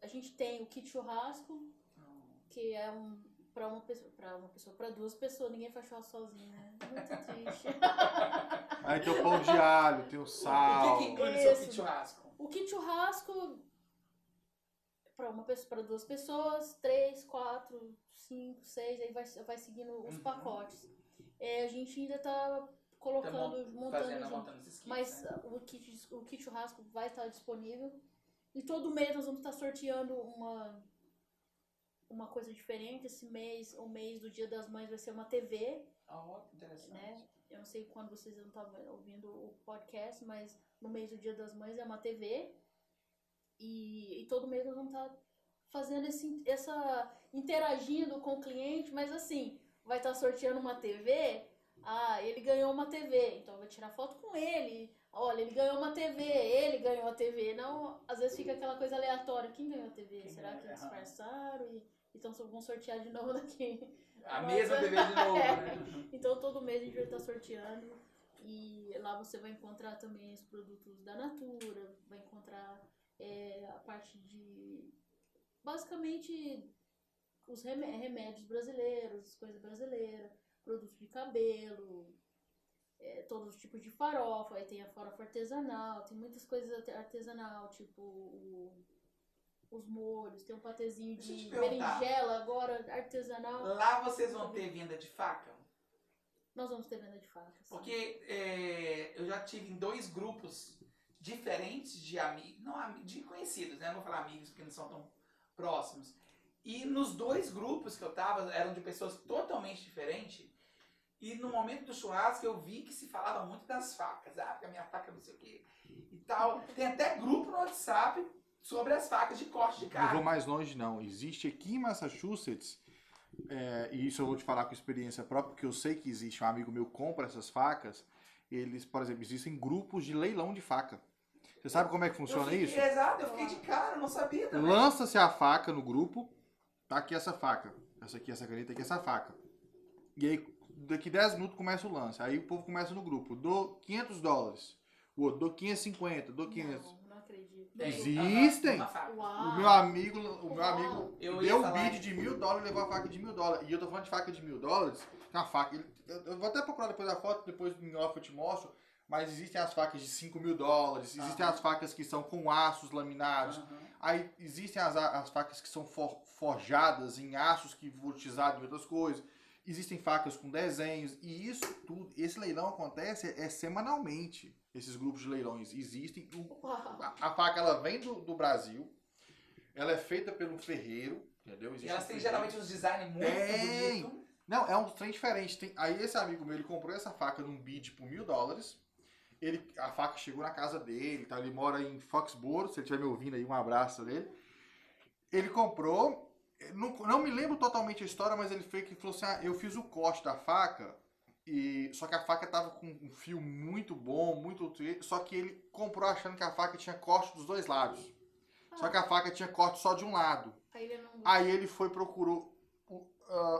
A gente tem o kit churrasco, que é para duas pessoas. Ninguém faz churrasco sozinho, né? Muito triste. Aí tem o pão de alho, tem o sal. O que inclui o kit churrasco? O kit churrasco... Para duas pessoas, 3, 4, 5, 6, aí vai seguindo os pacotes. A gente ainda está montando esses kits, mas né? o kit churrasco vai estar disponível. E todo mês nós vamos estar sorteando uma coisa diferente. Esse mês, o mês do Dia das Mães, vai ser uma TV. Oh, que interessante. Né? Eu não sei quando vocês não estavam ouvindo o podcast, mas no mês do Dia das Mães é uma TV. E todo mês nós vamos estar fazendo interagindo com o cliente, mas assim, vai estar sorteando uma TV, ele ganhou uma TV, então eu vou tirar foto com ele, olha, ele ganhou a TV, não, às vezes fica aquela coisa aleatória, quem ganhou a TV? Será que disfarçaram? Então vão sortear de novo daqui. Mesma TV de novo, né? Então todo mês a gente vai estar sorteando e lá você vai encontrar também os produtos da Natura, vai encontrar... a parte de, basicamente, os remédios brasileiros, coisas brasileiras, produtos de cabelo, todos os tipos de farofa. Aí tem a farofa artesanal, tem muitas coisas artesanal, tipo os molhos, tem um patezinho de berinjela agora, artesanal. Lá vocês vão ter venda de faca? Nós vamos ter venda de faca. Sim. Porque eu já tive em 2 grupos diferentes de amigos, não de conhecidos, né? Não vou falar amigos porque não são tão próximos. E nos 2 grupos que eu tava, eram de pessoas totalmente diferentes. E no momento do churrasco eu vi que se falava muito das facas. Porque a minha faca não sei o quê e tal. Tem até grupo no WhatsApp sobre as facas de corte de carne. Não vou mais longe, não. Existe aqui em Massachusetts, e isso eu vou te falar com experiência própria, porque eu sei que existe, um amigo meu compra essas facas. Eles, por exemplo, existem grupos de leilão de faca. Você sabe como é que funciona isso? Exato, eu fiquei de cara, eu não sabia também. Lança-se a faca no grupo, tá aqui essa faca, essa aqui, essa caneta, aqui essa faca. E aí, daqui 10 minutos começa o lance, aí o povo começa no grupo, dou $500, o outro, dou 550, dou 500. Não acredito. Existem! O meu amigo deu um bid de $1.000 e levou a faca de $1.000. E eu tô falando de faca de $1.000, uma faca, eu vou até procurar depois a foto, depois em off eu te mostro. Mas existem as facas de $5.000, existem as facas que são com aços laminados, aí existem as facas que são forjadas em aços que utilizados em outras coisas, existem facas com desenhos, e isso tudo, esse leilão acontece semanalmente, esses grupos de leilões existem, a faca ela vem do Brasil, ela é feita pelo ferreiro, entendeu? E elas têm geralmente uns designs muito bonitos. Não, é um trem diferente, aí esse amigo meu, ele comprou essa faca num bid por $1.000, a faca chegou na casa dele, tá? Ele mora em Foxboro, se ele estiver me ouvindo aí, um abraço dele. Ele comprou, não me lembro totalmente a história, mas ele falou assim, eu fiz o corte da faca, só que a faca tava com um fio muito bom, só que ele comprou achando que a faca tinha corte dos 2 lados. Só que a faca tinha corte só de um lado. Aí ele foi, procurou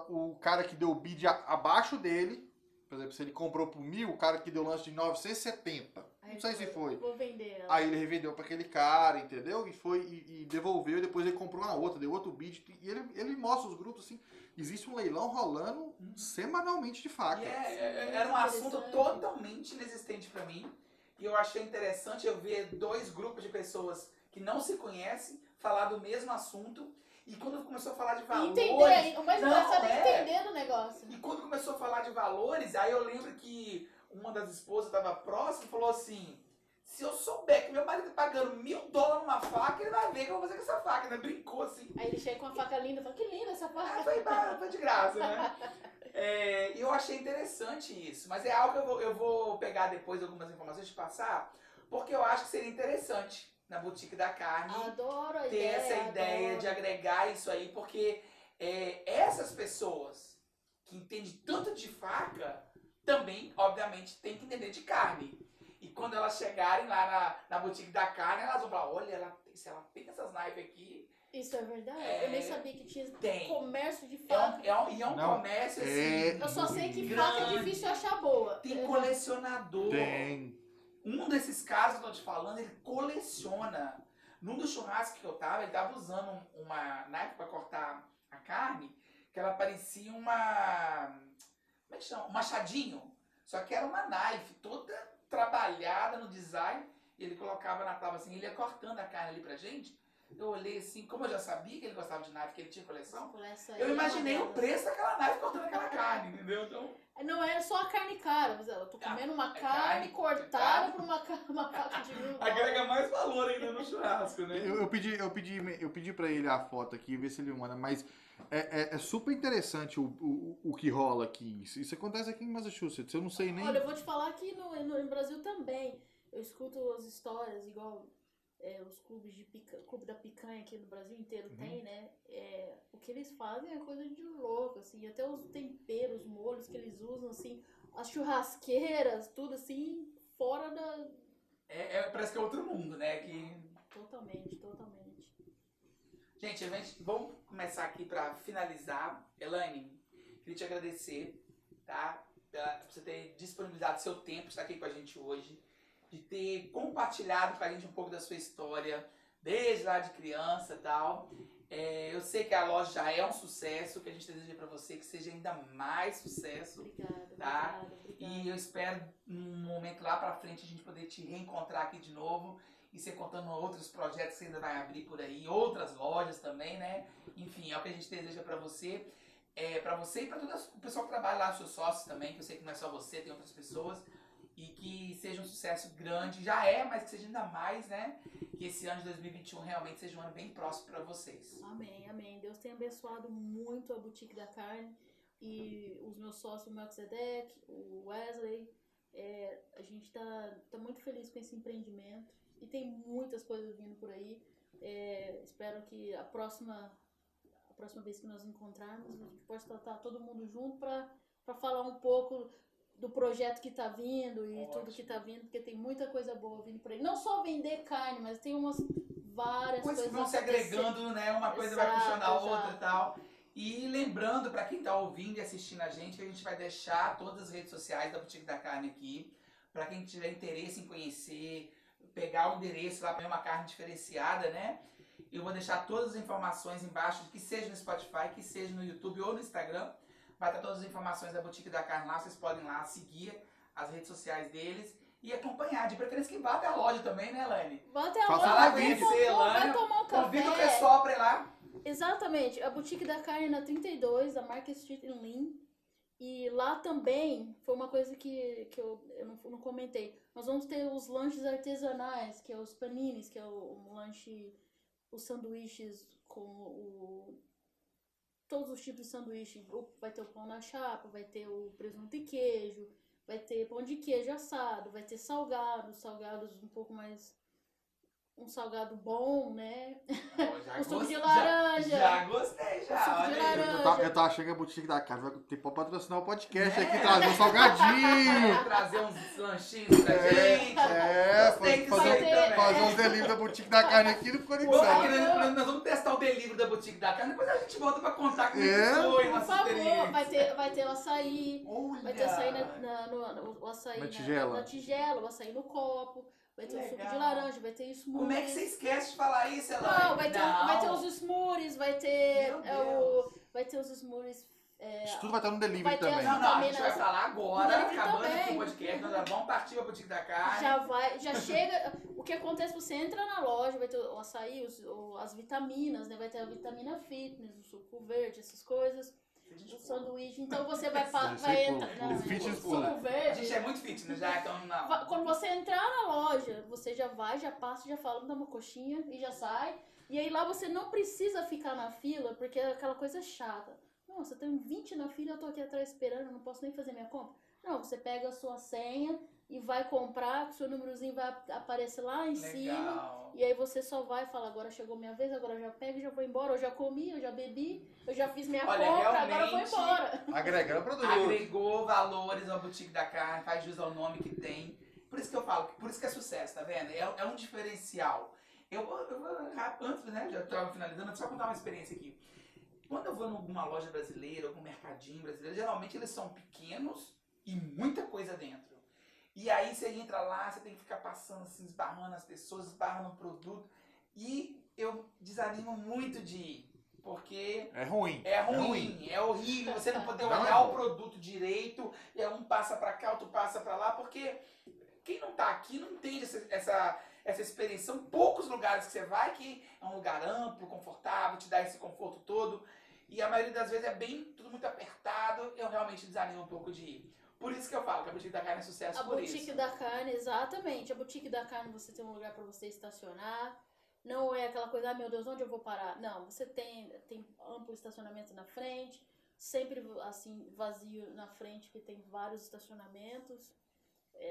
o cara que deu o bid abaixo dele. Por exemplo, se ele comprou por 1.000, o cara que deu o lance de 970. Aí não sei se foi. Vou vender ela. Aí ele revendeu pra aquele cara, entendeu? E foi, e devolveu, e depois ele comprou na outra, deu outro bid. E ele mostra os grupos assim, existe um leilão rolando semanalmente de faca. Era um assunto totalmente inexistente pra mim. E eu achei interessante eu ver dois grupos de pessoas que não se conhecem falar do mesmo assunto. E quando começou a falar de valores... Entender, o mais engraçado é entender o negócio. E quando começou a falar de valores, aí eu lembro que uma das esposas estava próxima e falou assim, se eu souber que meu marido tá pagando $1.000 numa faca, ele vai ver o que eu vou fazer com essa faca, né? Brincou assim. Aí ele chega com uma faca linda e fala, que linda essa faca. Foi de graça, né? Eu achei interessante isso, mas é algo que eu vou pegar depois algumas informações de passar, porque eu acho que seria interessante. Na boutique da carne, adoro ter essa ideia de agregar isso aí, porque essas pessoas que entendem tanto de faca, também, obviamente, tem que entender de carne. E quando elas chegarem lá na boutique da carne, elas vão falar, olha, se ela tem essas naipes aqui... Isso é verdade? Eu nem sabia que tinha comércio de faca. É um comércio assim... Eu só sei que grande. Faca é difícil achar boa. Tem colecionador. Tem. Um desses casos que eu tô te falando, ele coleciona. Num dos churrascos que eu tava, ele tava usando uma knife pra cortar a carne, que ela parecia uma... Como é que chama? Um machadinho. Só que era uma knife toda trabalhada no design. E ele colocava na tábua assim, ele ia cortando a carne ali pra gente. Eu olhei assim, como eu já sabia que ele gostava de knife, que ele tinha coleção, eu imaginei o preço daquela knife cortando aquela carne, entendeu? Então... Não era só a carne cara, eu tô comendo uma carne cortada por uma faca de mil. Agrega mais valor ainda no churrasco, né? Eu pedi pra ele a foto aqui, ver se ele manda, mas é super interessante o que rola aqui. Isso acontece aqui em Massachusetts, eu não sei nem... Olha, eu vou te falar aqui no Brasil também, eu escuto as histórias, igual... os clubes clube da picanha aqui no Brasil inteiro tem, né? O que eles fazem é coisa de louco, assim. Até os temperos, os molhos que eles usam, assim. As churrasqueiras, tudo assim, fora da... parece que é outro mundo, né? Totalmente. Gente, vamos começar aqui pra finalizar. Elaine, queria te agradecer, tá? Por você ter disponibilizado seu tempo, estar aqui com a gente hoje. De ter compartilhado com a gente um pouco da sua história, desde lá de criança e tal. Eu sei que a loja já é um sucesso, que a gente deseja para você que seja ainda mais sucesso. Obrigada, tá? Obrigada. E eu espero, num momento lá para frente, a gente poder te reencontrar aqui de novo e você contando outros projetos que você ainda vai abrir por aí, outras lojas também, né? Enfim, é o que a gente deseja para você. Para você e para todo o pessoal que trabalha lá, seus sócios também, que eu sei que não é só você, tem outras pessoas. E que seja um sucesso grande, já é, mas que seja ainda mais, né? Que esse ano de 2021 realmente seja um ano bem próximo para vocês. Amém, amém. Deus tenha abençoado muito a Boutique da Carne e os meus sócios, o Melquisedeque, o Wesley. A gente tá muito feliz com esse empreendimento e tem muitas coisas vindo por aí. Espero que a próxima vez que nós encontrarmos, a gente possa tratar todo mundo junto para falar um pouco... do projeto que tá vindo e tudo que tá vindo, porque tem muita coisa boa vindo por aí. Não só vender carne, mas tem várias coisas que vão se agregando, né? Uma coisa vai puxando a outra e tal. E lembrando, para quem tá ouvindo e assistindo a gente, que a gente vai deixar todas as redes sociais da Boutique da Carne aqui, para quem tiver interesse em conhecer, pegar o endereço lá, para uma carne diferenciada, né? Eu vou deixar todas as informações embaixo, que seja no Spotify, que seja no YouTube ou no Instagram. Vai estar todas as informações da Boutique da Carne lá, vocês podem lá seguir as redes sociais deles e acompanhar, de preferência que vá até a loja também, né, Elaine? Vá até a loja, vai tomar um café. Convida o pessoal pra ir lá. Exatamente, a Boutique da Carne na 32, a Market Street em Lynn. E lá também, foi uma coisa que eu não comentei, nós vamos ter os lanches artesanais, que é os paninis, que é o lanche, os sanduíches com todos os tipos de sanduíche, vai ter o pão na chapa, vai ter o presunto e queijo, vai ter pão de queijo assado, vai ter salgados um pouco mais um salgado bom, né? Não, um suco de laranja. Já gostei, já. Um suco de laranja. Eu tava achando que a boutique da casa vai ter pra patrocinar o podcast aqui, trazer um salgadinho. Trazer uns lanchinhos pra gente. Fazer uns delivery da boutique da carne aqui no Conexão. Nós vamos testar o delivery da boutique da carne, depois a gente volta pra contar como foi. Por favor, vai ter o açaí. Olha. Vai ter açaí o açaí na tigela. O açaí no copo. Vai ter um suco de laranja, vai ter smoothie. Como é que você esquece de falar isso, Elaine? Não, vai ter os smoothies, vai ter os smoothies. Isso tudo vai estar no delivery também. Não, a gente vai falar agora, acabando aqui o podcast, nós vamos partir para a boutique da carne. Já chega, o que acontece, você entra na loja, vai ter o açaí, as vitaminas, né? Vai ter a vitamina fitness, o suco verde, essas coisas. O sanduíche, então você vai entrar na loja. A gente é muito fit, né? Já estamos na... Quando você entrar na loja, você já vai, já passa, já fala, dá uma coxinha e já sai. E aí lá você não precisa ficar na fila, porque é aquela coisa chata. Nossa, eu tenho 20 na fila, eu tô aqui atrás esperando, eu não posso nem fazer minha compra. Não, você pega a sua senha e vai comprar, o seu númerozinho vai aparecer lá em cima. E aí você só vai falar, agora chegou minha vez, agora eu já pego e já vou embora. Eu já comi, eu já bebi, eu já fiz minha compra, agora eu vou embora. Agregou valores à boutique da carne, faz jus ao nome que tem. Por isso que eu falo, por isso que é sucesso, tá vendo? É um diferencial. Antes, né, já estava finalizando, só contar uma experiência aqui. Quando eu vou em alguma loja brasileira, algum mercadinho brasileiro, geralmente eles são pequenos e muita coisa dentro. E aí você entra lá, você tem que ficar passando assim, esbarrando as pessoas, esbarrando o produto. E eu desanimo muito de ir, porque... É ruim, é horrível, você não poder olhar o produto direito, e aí um passa pra cá, outro passa pra lá, porque quem não tá aqui não entende essa experiência. São poucos lugares que você vai que é um lugar amplo, confortável, te dá esse conforto todo. E a maioria das vezes é bem tudo muito apertado, eu realmente desanimo um pouco de ir. Por isso que eu falo que a boutique da carne é sucesso por isso. A boutique da carne, exatamente. A boutique da carne você tem um lugar para você estacionar. Não é aquela coisa, ah, meu Deus, onde eu vou parar? Não, você tem amplo estacionamento na frente, sempre assim vazio na frente, que tem vários estacionamentos.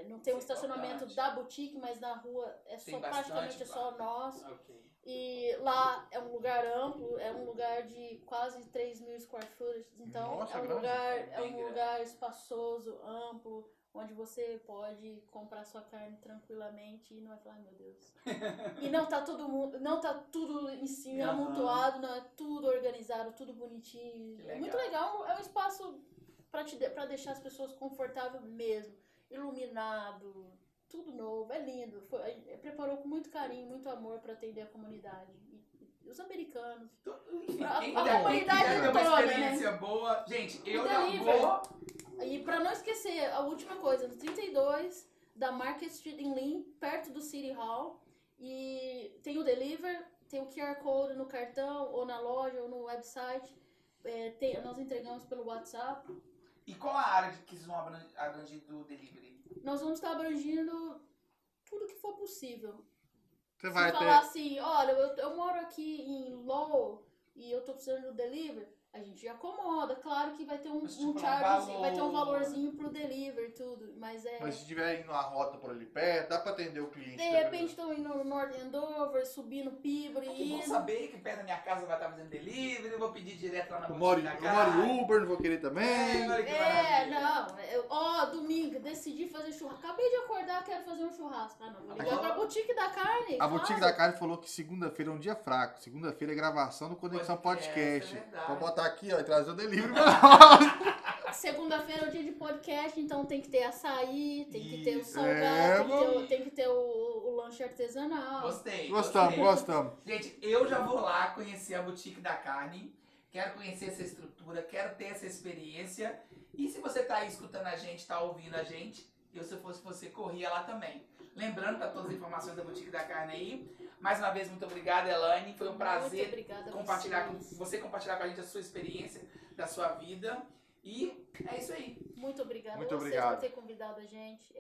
Não tem um estacionamento da boutique, mas na rua é só praticamente só nosso. Okay. E lá é um lugar amplo, é um lugar de quase 3 mil square foot, então é um lugar espaçoso, amplo, onde você pode comprar sua carne tranquilamente e não vai falar, meu Deus. E não tá tudo em cima, amontoado, não é tudo organizado, tudo bonitinho. É muito legal, é um espaço para deixar as pessoas confortáveis mesmo, iluminado. Tudo novo, é lindo. Preparou com muito carinho, muito amor para atender a comunidade. E os americanos. A comunidade toda, uma experiência, né? Boa. Gente, eu não vou... E para não esquecer, a última coisa, no 32, da Market Street em Lynn, perto do City Hall. E tem o Deliver, tem o QR Code no cartão, ou na loja, ou no website. Nós entregamos pelo WhatsApp. E qual a área que vocês vão abranger do Delivery? Nós vamos estar abrangindo tudo que for possível. Você vai falar assim, olha, eu moro aqui em Low e eu tô precisando do delivery, a gente acomoda. Claro que vai ter um chargezinho, vai ter um valorzinho pro delivery e tudo, mas é... Mas se tiver indo na rota por ali perto, dá pra atender o cliente. De repente estão indo no North Andover, subindo Pibre e... Vou saber que perto da minha casa vai estar fazendo delivery, eu vou pedir direto lá na boutique. Eu moro Uber, não vou querer também. Domingo, decidi fazer churrasco. Acabei de acordar, quero fazer um churrasco. Ah, não, vou ligar pra boutique da carne. A boutique da carne falou que segunda-feira é um dia fraco. Segunda-feira é gravação do Conexão Podcast. Vou botar aqui, ó, e trazer o delivery pra nós. Segunda-feira é o dia de podcast, então tem que ter açaí, tem que ter o salgado, tem que ter o lanche artesanal. Gostamos. Gente, eu já vou lá conhecer a boutique da carne. Quero conhecer essa estrutura, quero ter essa experiência. E se você tá aí escutando a gente, tá ouvindo a gente, eu, se fosse você, corria lá também. Lembrando, tá todas as informações da Boutique da Carne aí. Mais uma vez, muito obrigado, Elaine. Foi um prazer compartilhar com a gente a sua experiência, da sua vida. E é isso aí. Muito obrigada a vocês por ter convidado a gente.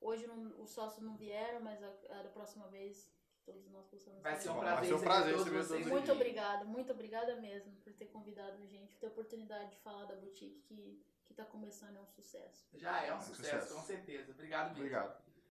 Hoje os sócios não vieram, mas da próxima vez... Todos nós possamos. Vai ser um prazer receber vocês. Muito obrigada mesmo por ter convidado a gente, por ter a oportunidade de falar da boutique que está começando, é um sucesso. Já é um sucesso, com certeza. Obrigado mesmo. Obrigado.